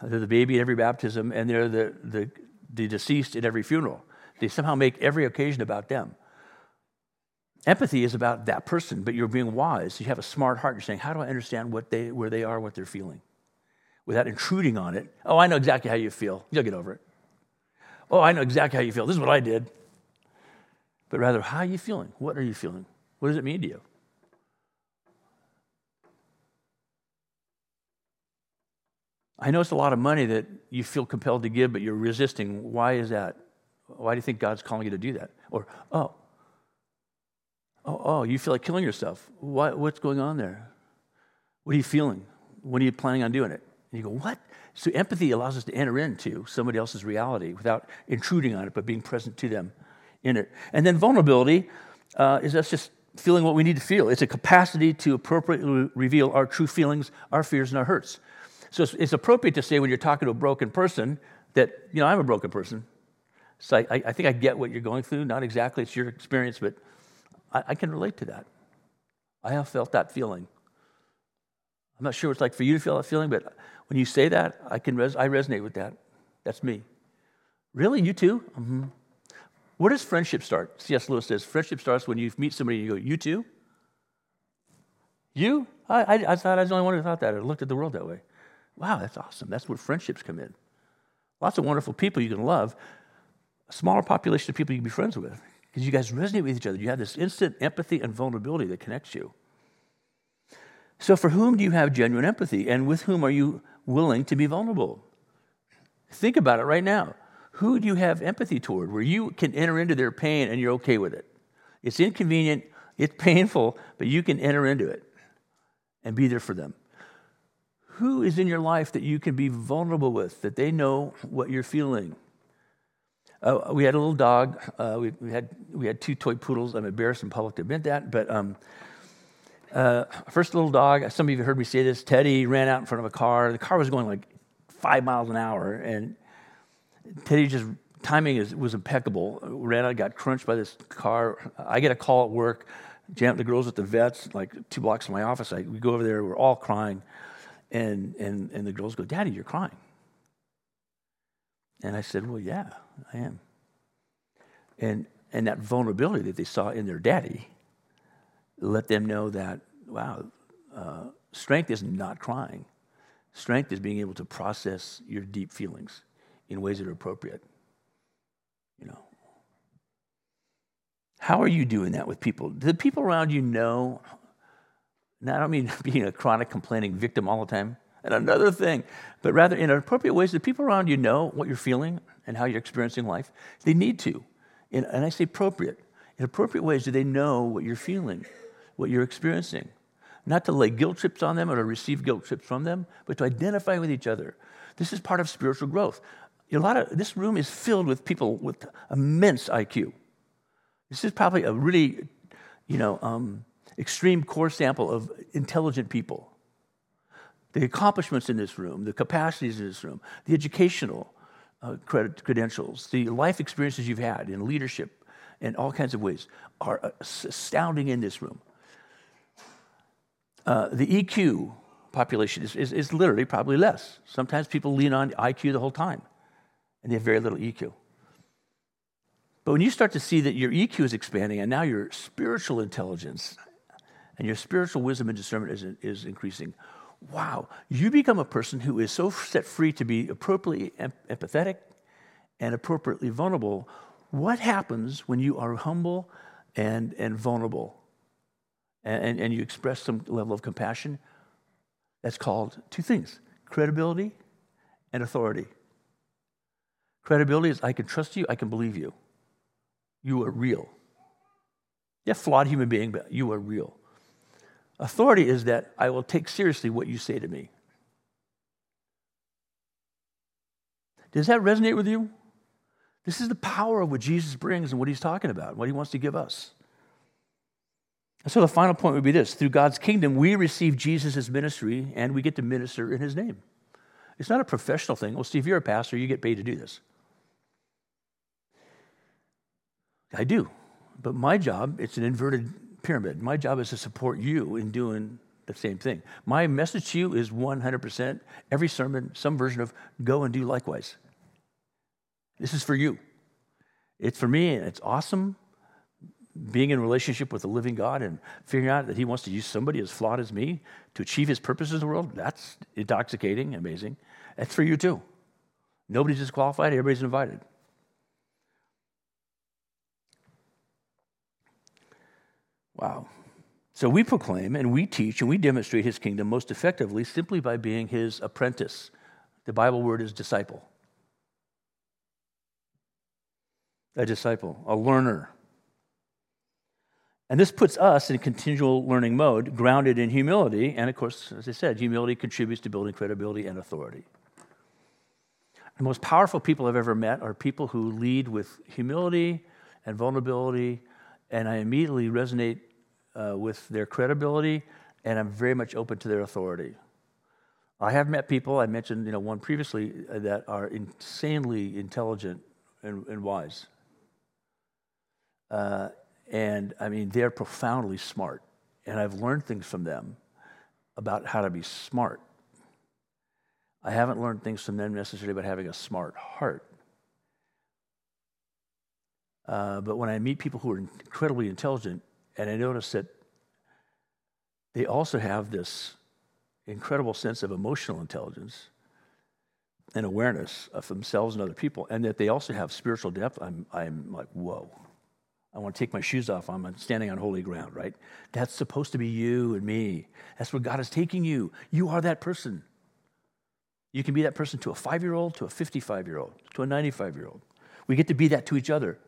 They're the baby at every baptism, and they're the deceased at every funeral. They somehow make every occasion about them. Empathy is about that person, but you're being wise. You have a smart heart. You're saying, how do I understand where they are, what they're feeling? Without intruding on it. Oh, I know exactly how you feel. You'll get over it. Oh, I know exactly how you feel. This is what I did. But rather, how are you feeling? What are you feeling? What does it mean to you? I know it's a lot of money that you feel compelled to give, but you're resisting. Why is that? Why do you think God's calling you to do that? Or, oh, you feel like killing yourself. What's going on there? What are you feeling? When are you planning on doing it? And you go, what? So empathy allows us to enter into somebody else's reality without intruding on it, but being present to them in it. And then vulnerability is us just feeling what we need to feel. It's a capacity to appropriately reveal our true feelings, our fears, and our hurts. So it's appropriate to say when you're talking to a broken person that, you know, I'm a broken person. So I think I get what you're going through. Not exactly it's your experience, but I can relate to that. I have felt that feeling. I'm not sure what it's like for you to feel that feeling, but when you say that, I resonate with that. That's me. Really? You too? Mm-hmm. Where does friendship start? C.S. Lewis says, friendship starts when you meet somebody and you go, you too? You? I thought I was the only one who thought that or looked at the world that way. Wow, that's awesome. That's where friendships come in. Lots of wonderful people you can love. A smaller population of people you can be friends with because you guys resonate with each other. You have this instant empathy and vulnerability that connects you. So for whom do you have genuine empathy and with whom are you willing to be vulnerable? Think about it right now. Who do you have empathy toward where you can enter into their pain and you're okay with it? It's inconvenient, it's painful, but you can enter into it and be there for them. Who is in your life that you can be vulnerable with, that they know what you're feeling? We had a little dog. We had two toy poodles. I'm embarrassed in public to admit that. But first little dog, some of you have heard me say this, Teddy ran out in front of a car. The car was going like 5 miles an hour. And Teddy just Timing was impeccable. Ran out, got crunched by this car. I get a call at work. The girls at the vet's, like 2 blocks from my office. We go over there. We're all crying, and the girls go, "Daddy, you're crying." And I said, "Well, yeah, I am." And that vulnerability that they saw in their daddy let them know that, wow, strength is not crying. Strength is being able to process your deep feelings in ways that are appropriate. You know, how are you doing that with people? Do the people around you know? Now, I don't mean being a chronic complaining victim all the time. And another thing, but rather in appropriate ways, the people around you know what you're feeling and how you're experiencing life. They need to. And I say appropriate. In appropriate ways, do they know what you're feeling, what you're experiencing? Not to lay guilt trips on them or to receive guilt trips from them, but to identify with each other. This is part of spiritual growth. This room is filled with people with immense IQ. This is probably a really, extreme core sample of intelligent people. The accomplishments in this room, the capacities in this room, the educational credentials, the life experiences you've had in leadership in all kinds of ways are astounding in this room. The EQ population is literally probably less. Sometimes people lean on IQ the whole time, and they have very little EQ. But when you start to see that your EQ is expanding, and now your spiritual intelligence and your spiritual wisdom and discernment is increasing, wow, you become a person who is so set free to be appropriately empathetic and appropriately vulnerable. What happens when you are humble and vulnerable and you express some level of compassion? That's called 2 things, credibility and authority. Credibility is I can trust you, I can believe you. You are real. You're a flawed human being, but you are real. Authority is that I will take seriously what you say to me. Does that resonate with you? This is the power of what Jesus brings and what he's talking about, and what he wants to give us. And so the final point would be this. Through God's kingdom, we receive Jesus' ministry, and we get to minister in his name. It's not a professional thing. Well, Steve, you're a pastor. You get paid to do this. I do. But my job, it's an inverted pyramid. My job is to support you in doing the same thing. My message to you is 100%, every sermon, some version of go and do likewise. This is for you. It's for me, and it's awesome being in relationship with the living God and figuring out that he wants to use somebody as flawed as me to achieve his purposes in the world. That's intoxicating, amazing. That's for you too. Nobody's disqualified, everybody's invited. Wow. So we proclaim and we teach and we demonstrate his kingdom most effectively simply by being his apprentice. The Bible word is disciple. A disciple, a learner. And this puts us in continual learning mode, grounded in humility. And of course, as I said, humility contributes to building credibility and authority. The most powerful people I've ever met are people who lead with humility and vulnerability, and I immediately resonate with their credibility, and I'm very much open to their authority. I have met people, I mentioned one previously, that are insanely intelligent and wise. They're profoundly smart, and I've learned things from them about how to be smart. I haven't learned things from them necessarily about having a smart heart. But when I meet people who are incredibly intelligent, and I notice that they also have this incredible sense of emotional intelligence and awareness of themselves and other people, and that they also have spiritual depth, I'm like, whoa. I want to take my shoes off. I'm standing on holy ground, right? That's supposed to be you and me. That's where God is taking you. You are that person. You can be that person to a 5-year-old, to a 55-year-old, to a 95-year-old. We get to be that to each other.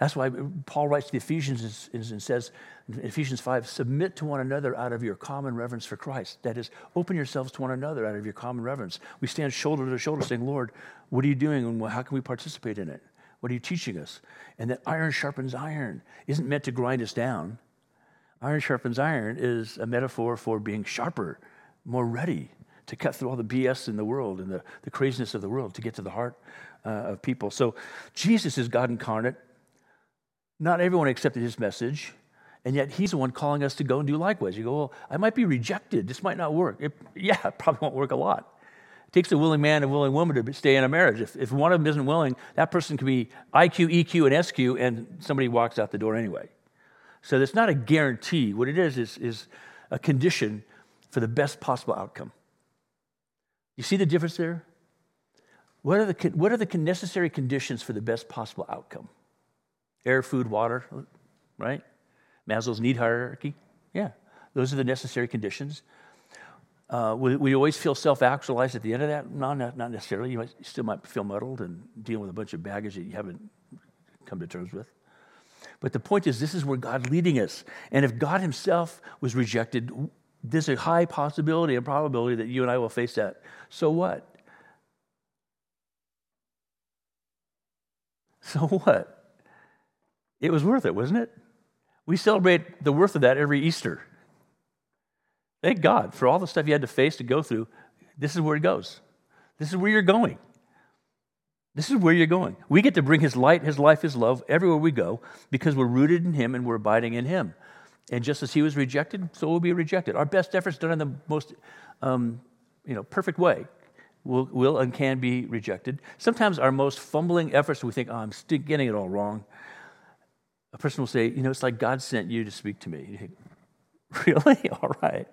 That's why Paul writes to the Ephesians and says, in Ephesians 5, submit to one another out of your common reverence for Christ. That is, open yourselves to one another out of your common reverence. We stand shoulder to shoulder saying, Lord, what are you doing and how can we participate in it? What are you teaching us? And that iron sharpens iron isn't meant to grind us down. Iron sharpens iron is a metaphor for being sharper, more ready to cut through all the BS in the world and the craziness of the world to get to the heart of people. So Jesus is God incarnate. Not everyone accepted his message, and yet he's the one calling us to go and do likewise. You go, well, I might be rejected. This might not work. It probably won't work a lot. It takes a willing man and a willing woman to stay in a marriage. If one of them isn't willing, that person could be IQ, EQ, and SQ, and somebody walks out the door anyway. So that's not a guarantee. What it is a condition for the best possible outcome. You see the difference there? What are the necessary conditions for the best possible outcome? Air, food, water, right? Maslow's need hierarchy. Yeah, those are the necessary conditions. We always feel self-actualized at the end of that? No, not necessarily. You still might feel muddled and dealing with a bunch of baggage that you haven't come to terms with. But the point is, this is where God's leading us. And if God himself was rejected, there's a high possibility and probability that you and I will face that. So what? So what? It was worth it, wasn't it? We celebrate the worth of that every Easter. Thank God for all the stuff you had to face, to go through. This is where it goes. This is where you're going. This is where you're going. We get to bring his light, his life, his love everywhere we go because we're rooted in him and we're abiding in him. And just as he was rejected, so we'll be rejected. Our best efforts done in the most perfect way will and can be rejected. Sometimes our most fumbling efforts, we think, I'm still getting it all wrong. A person will say, it's like God sent you to speak to me. You think, really? All right.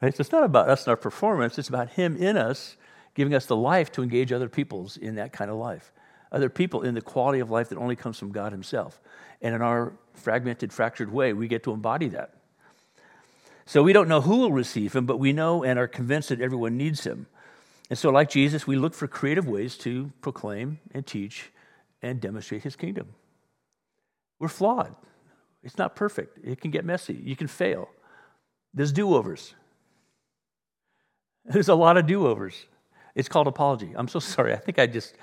It's not about us and our performance. It's about him in us, giving us the life to engage other peoples in that kind of life, other people in the quality of life that only comes from God himself. And in our fragmented, fractured way, we get to embody that. So we don't know who will receive him, but we know and are convinced that everyone needs him. And so like Jesus, we look for creative ways to proclaim and teach and demonstrate his kingdom. We're flawed. It's not perfect. It can get messy. You can fail. There's do-overs. There's a lot of do-overs. It's called apology. I'm so sorry. I think I just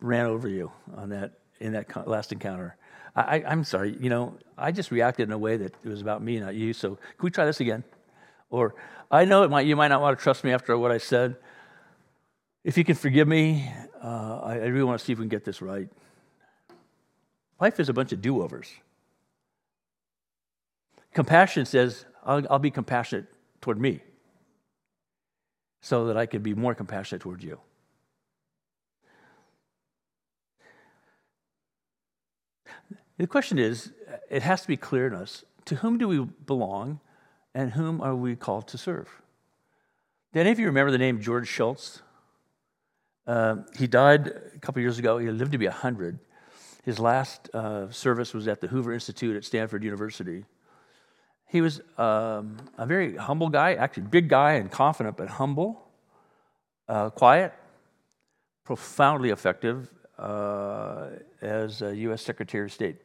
ran over you on that in that last encounter. I'm sorry. I just reacted in a way that it was about me, not you. So can we try this again? Or I know you might not want to trust me after what I said. If you can forgive me, I really want to see if we can get this right. Life is a bunch of do-overs. Compassion says, I'll be compassionate toward me, so that I could be more compassionate toward you. The question is, it has to be clear in us, to whom do we belong and whom are we called to serve? Do any of you remember the name George Schultz? He died a couple years ago. He lived to be 100. His last service was at the Hoover Institute at Stanford University. He was a very humble guy, actually big guy and confident, but humble, quiet, profoundly effective as a U.S. Secretary of State.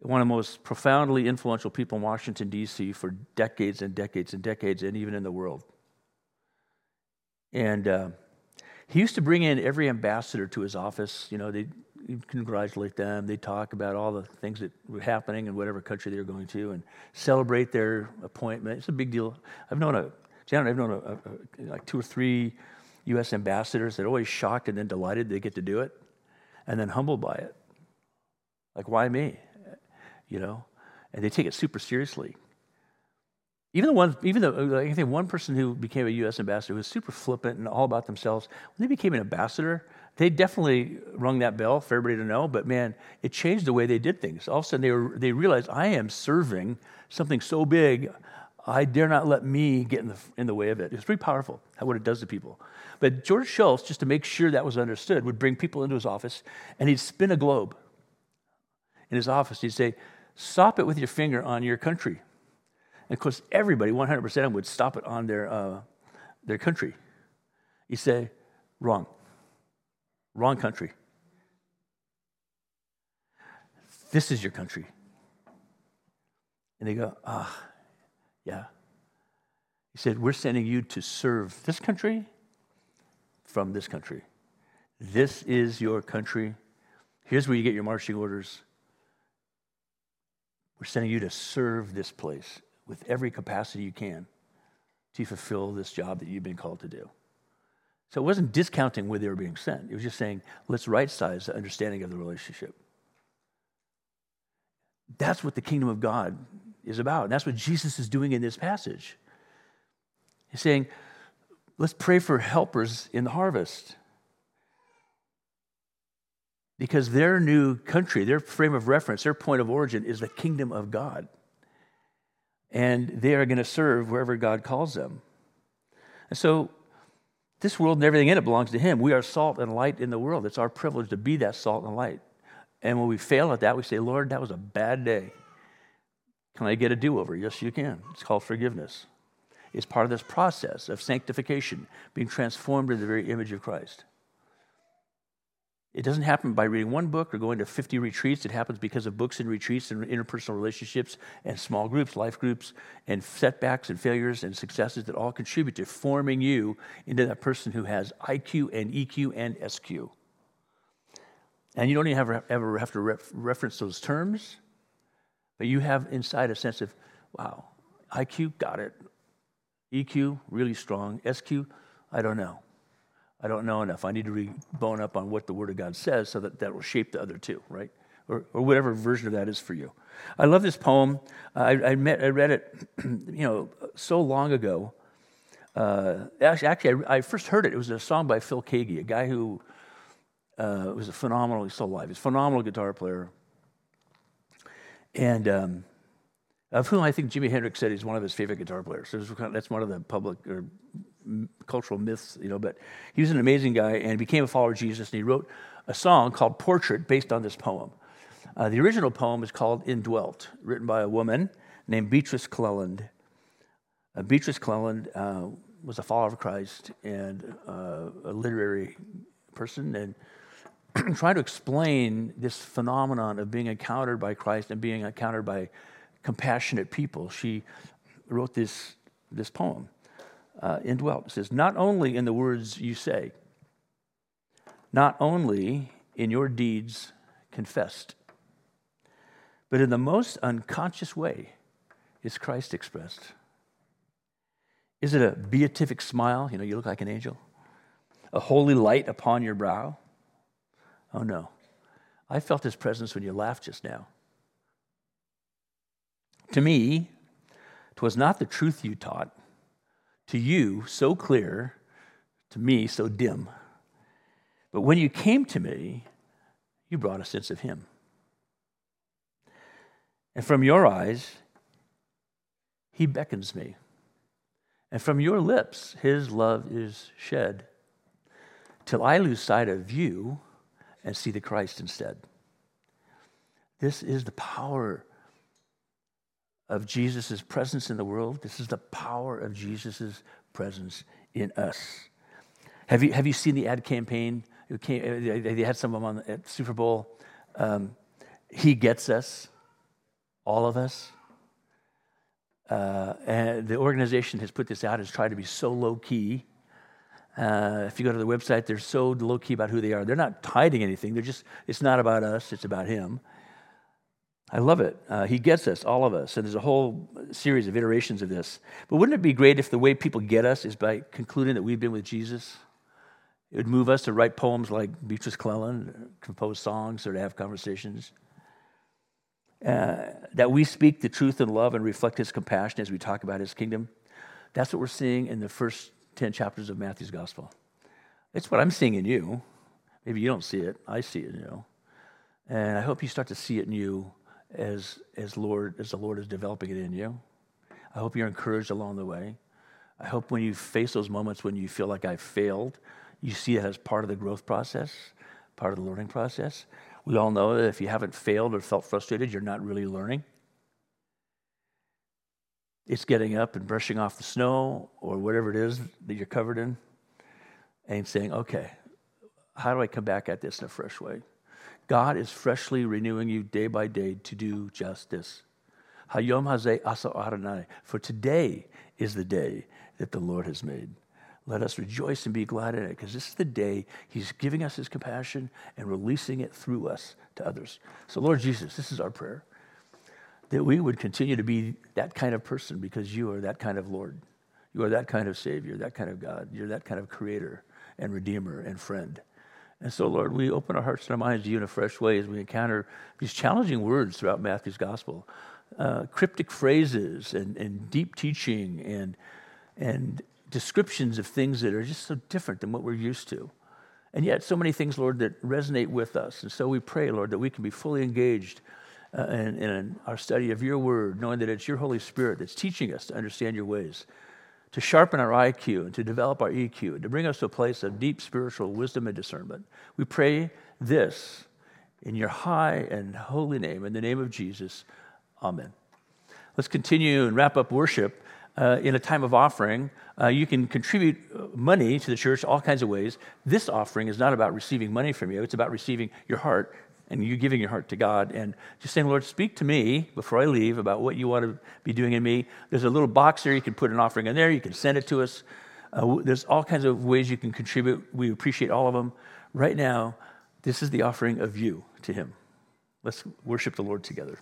One of the most profoundly influential people in Washington, D.C. for decades and decades and decades, and even in the world. And he used to bring in every ambassador to his office. He'd congratulate them. They'd talk about all the things that were happening in whatever country they were going to and celebrate their appointment. It's a big deal. I've known like 2 or 3 U.S. ambassadors that are always shocked and then delighted they get to do it and then humbled by it. Like, why me? And they take it super seriously. I think one person who became a U.S. ambassador was super flippant and all about themselves. When they became an ambassador, they definitely rung that bell for everybody to know, but man, it changed the way they did things. All of a sudden, they realized, I am serving something so big, I dare not let me get in the way of it. It's pretty powerful, what it does to people. But George Schultz, just to make sure that was understood, would bring people into his office, and he'd spin a globe in his office. He'd say, stop it with your finger on your country. And of course, everybody, 100% of them, would stop it on their country. He'd say, wrong. Wrong country. This is your country. And they go, yeah. He said, we're sending you to serve this country from this country. This is your country. Here's where you get your marching orders. We're sending you to serve this place with every capacity you can. to fulfill this job that you've been called to do. So it wasn't discounting where they were being sent. It was just saying, let's right-size the understanding of the relationship. That's what the kingdom of God is about. And that's what Jesus is doing in this passage. He's saying, let's pray for helpers in the harvest. Because their new country, their frame of reference, their point of origin is the kingdom of God. And they are going to serve wherever God calls them. And so this world and everything in it belongs to him. We are salt and light in the world. It's our privilege to be that salt and light. And when we fail at that, we say, Lord, that was a bad day. Can I get a do-over? Yes, you can. It's called forgiveness. It's part of this process of sanctification, being transformed into the very image of Christ. It doesn't happen by reading one book or going to 50 retreats. It happens because of books and retreats and interpersonal relationships and small groups, life groups, and setbacks and failures and successes that all contribute to forming you into that person who has IQ and EQ and SQ. And you don't even have to reference those terms, but you have inside a sense of, wow, IQ, got it. EQ, really strong. SQ, I don't know. I don't know enough. I need to bone up on what the Word of God says so that will shape the other two, right? Or whatever version of that is for you. I love this poem. I read it, so long ago. Actually, I first heard it. It was a song by Phil Kagi, a guy who was he's still alive. He's a phenomenal guitar player. And of whom I think Jimi Hendrix said he's one of his favorite guitar players. That's one of the public or cultural myths, but he was an amazing guy and became a follower of Jesus, and he wrote a song called Portrait based on this poem. The original poem is called Indwelt, written by a woman named Beatrice Cleland. Beatrice Cleland was a follower of Christ and a literary person, and trying to explain this phenomenon of being encountered by Christ and being encountered by compassionate people. She wrote this poem. Indwelt. It says, not only in the words you say, not only in your deeds confessed, but in the most unconscious way is Christ expressed. Is it a beatific smile? You look like an angel. A holy light upon your brow? Oh no. I felt his presence when you laughed just now. To me, 'twas not the truth you taught, to you, so clear, to me, so dim. But when you came to me, you brought a sense of him. And from your eyes, he beckons me. And from your lips, his love is shed, till I lose sight of you and see the Christ instead. This is the power of Jesus' presence in the world. This is the power of Jesus' presence in us. Have you seen the ad campaign? They had some of them at Super Bowl. He gets us, all of us. And the organization has put this out as trying to be so low-key. If you go to the website, they're so low-key about who they are. They're not hiding anything. They're just, it's not about us, it's about him. I love it. He gets us, all of us. And there's a whole series of iterations of this. But wouldn't it be great if the way people get us is by concluding that we've been with Jesus? It would move us to write poems like Beatrice Cleland, compose songs, or to have conversations. That we speak the truth in love and reflect his compassion as we talk about his kingdom. That's what we're seeing in the first 10 chapters of Matthew's gospel. It's what I'm seeing in you. Maybe you don't see it. I see it in you. And I hope you start to see it in you as the Lord is developing it in you. I hope you're encouraged along the way. I hope when you face those moments when you feel like I failed, you see it as part of the growth process, part of the learning process. We all know that if you haven't failed or felt frustrated, you're not really learning. It's getting up and brushing off the snow or whatever it is that you're covered in and saying, okay, how do I come back at this in a fresh way? God is freshly renewing you day by day to do just this. Hayom hazeh asa Adonai. For today is the day that the Lord has made. Let us rejoice and be glad in it, because this is the day he's giving us his compassion and releasing it through us to others. So Lord Jesus, this is our prayer, that we would continue to be that kind of person because you are that kind of Lord. You are that kind of Savior, that kind of God. You're that kind of Creator and Redeemer and friend. And so, Lord, we open our hearts and our minds to you in a fresh way as we encounter these challenging words throughout Matthew's gospel, cryptic phrases and deep teaching and descriptions of things that are just so different than what we're used to. And yet so many things, Lord, that resonate with us. And so we pray, Lord, that we can be fully engaged in our study of your word, knowing that it's your Holy Spirit that's teaching us to understand your ways, to sharpen our IQ and to develop our EQ, and to bring us to a place of deep spiritual wisdom and discernment. We pray this in your high and holy name, in the name of Jesus. Amen. Let's continue and wrap up worship in a time of offering. You can contribute money to the church all kinds of ways. This offering is not about receiving money from you. It's about receiving your heart and you giving your heart to God and just saying, Lord, speak to me before I leave about what you want to be doing in me. There's a little box there. You can put an offering in there. You can send it to us. There's all kinds of ways you can contribute. We appreciate all of them. Right now, this is the offering of you to him. Let's worship the Lord together.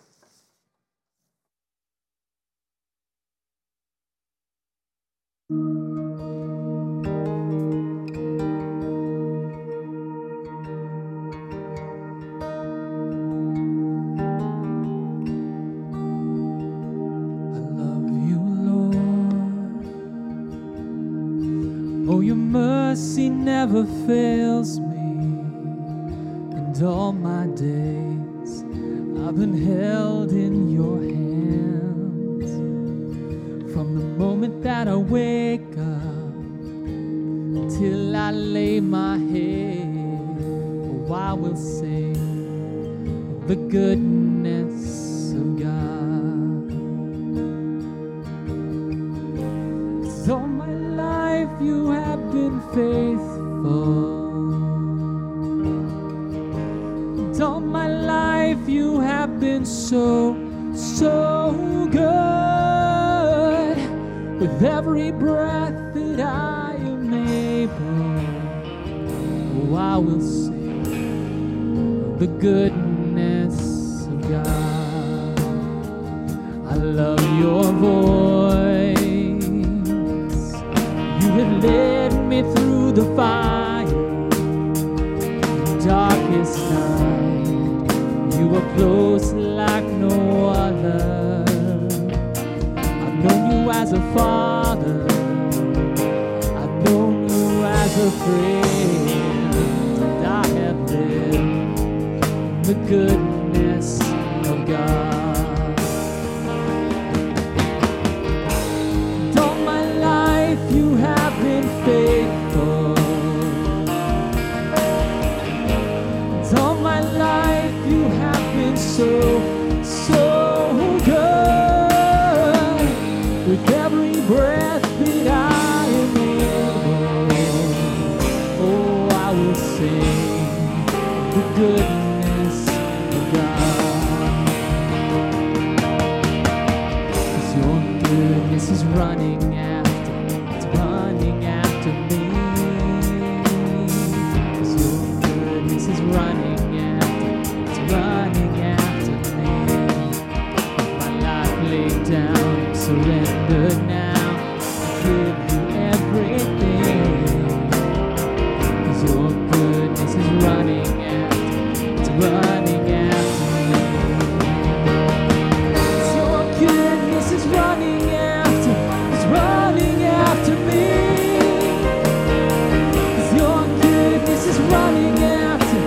Mercy never fails me, and all my days I've been held in your hands. From the moment that I wake up till I lay my head, oh, I will sing the goodness of God. 'Cause all my life you have been faithful, and all my life you have been so good. With every breath that I am able, oh, I will sing the goodness of God. I love your voice. You have led through the fire, the darkest night, you were close like no other. I've known you as a father, I've known you as a friend, and I have lived in the goodness of God. And all my life you have been faithful. So good. With every breath that I am able, oh, I will sing the goodness of God. 'Cause your goodness is running after me. 'Cause your goodness is running down, surrender now, give you everything, 'cause your goodness is running after me. 'Cause your goodness is running after me. 'Cause your goodness is running after me.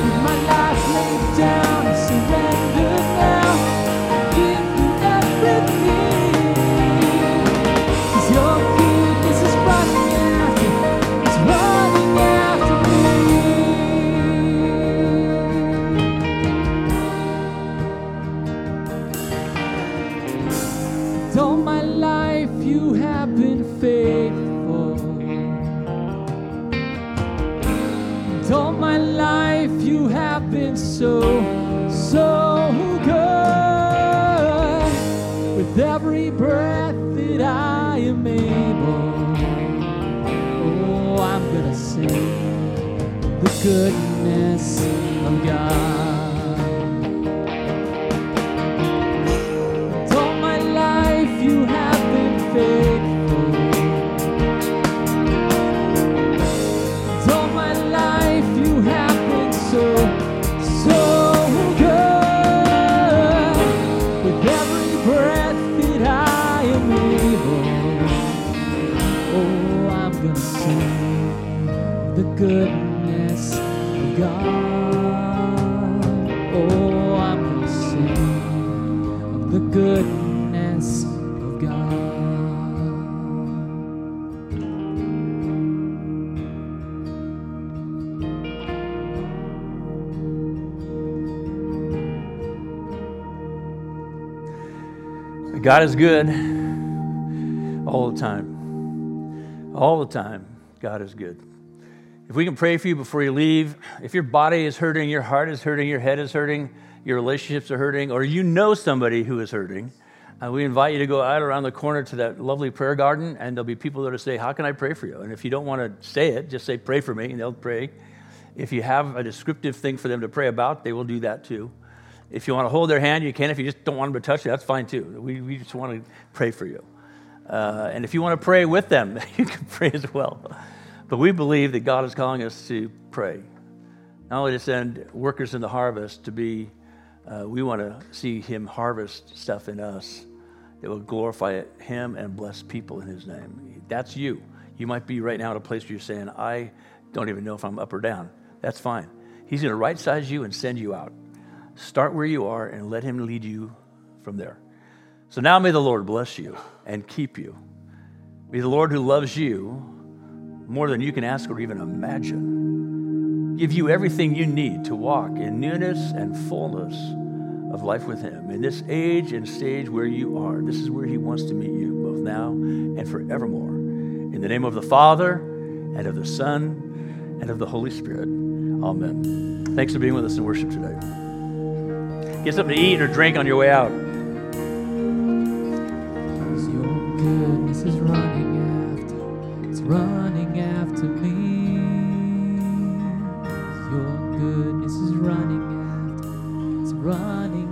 With my life laid down, surrender. So good. With every breath that I am able, oh, I'm gonna sing the goodness of God. And all my life God. Oh, I'm going to sing of the goodness of God. God is good all the time. All the time, God is good. If we can pray for you before you leave, if your body is hurting, your heart is hurting, your head is hurting, your relationships are hurting, or you know somebody who is hurting, we invite you to go out around the corner to that lovely prayer garden, and there'll be people there to say, how can I pray for you? And if you don't want to say it, just say, pray for me, and they'll pray. If you have a descriptive thing for them to pray about, they will do that too. If you want to hold their hand, you can. If you just don't want them to touch you, that's fine too. We just want to pray for you. And if you want to pray with them, you can pray as well. But we believe that God is calling us to pray, not only to send workers in the harvest to be, we want to see him harvest stuff in us that will glorify him and bless people in his name. That's you. You might be right now at a place where you're saying, I don't even know if I'm up or down. That's fine. He's going to right size you and send you out. Start where you are and let him lead you from there. So now may the Lord bless you and keep you. May the Lord who loves you more than you can ask or even imagine, give you everything you need to walk in newness and fullness of life with him. In this age and stage where you are, this is where he wants to meet you, both now and forevermore. In the name of the Father, and of the Son, and of the Holy Spirit. Amen. Thanks for being with us in worship today. Get something to eat or drink on your way out. Your goodness is running after me. Your goodness is running after me. It's running.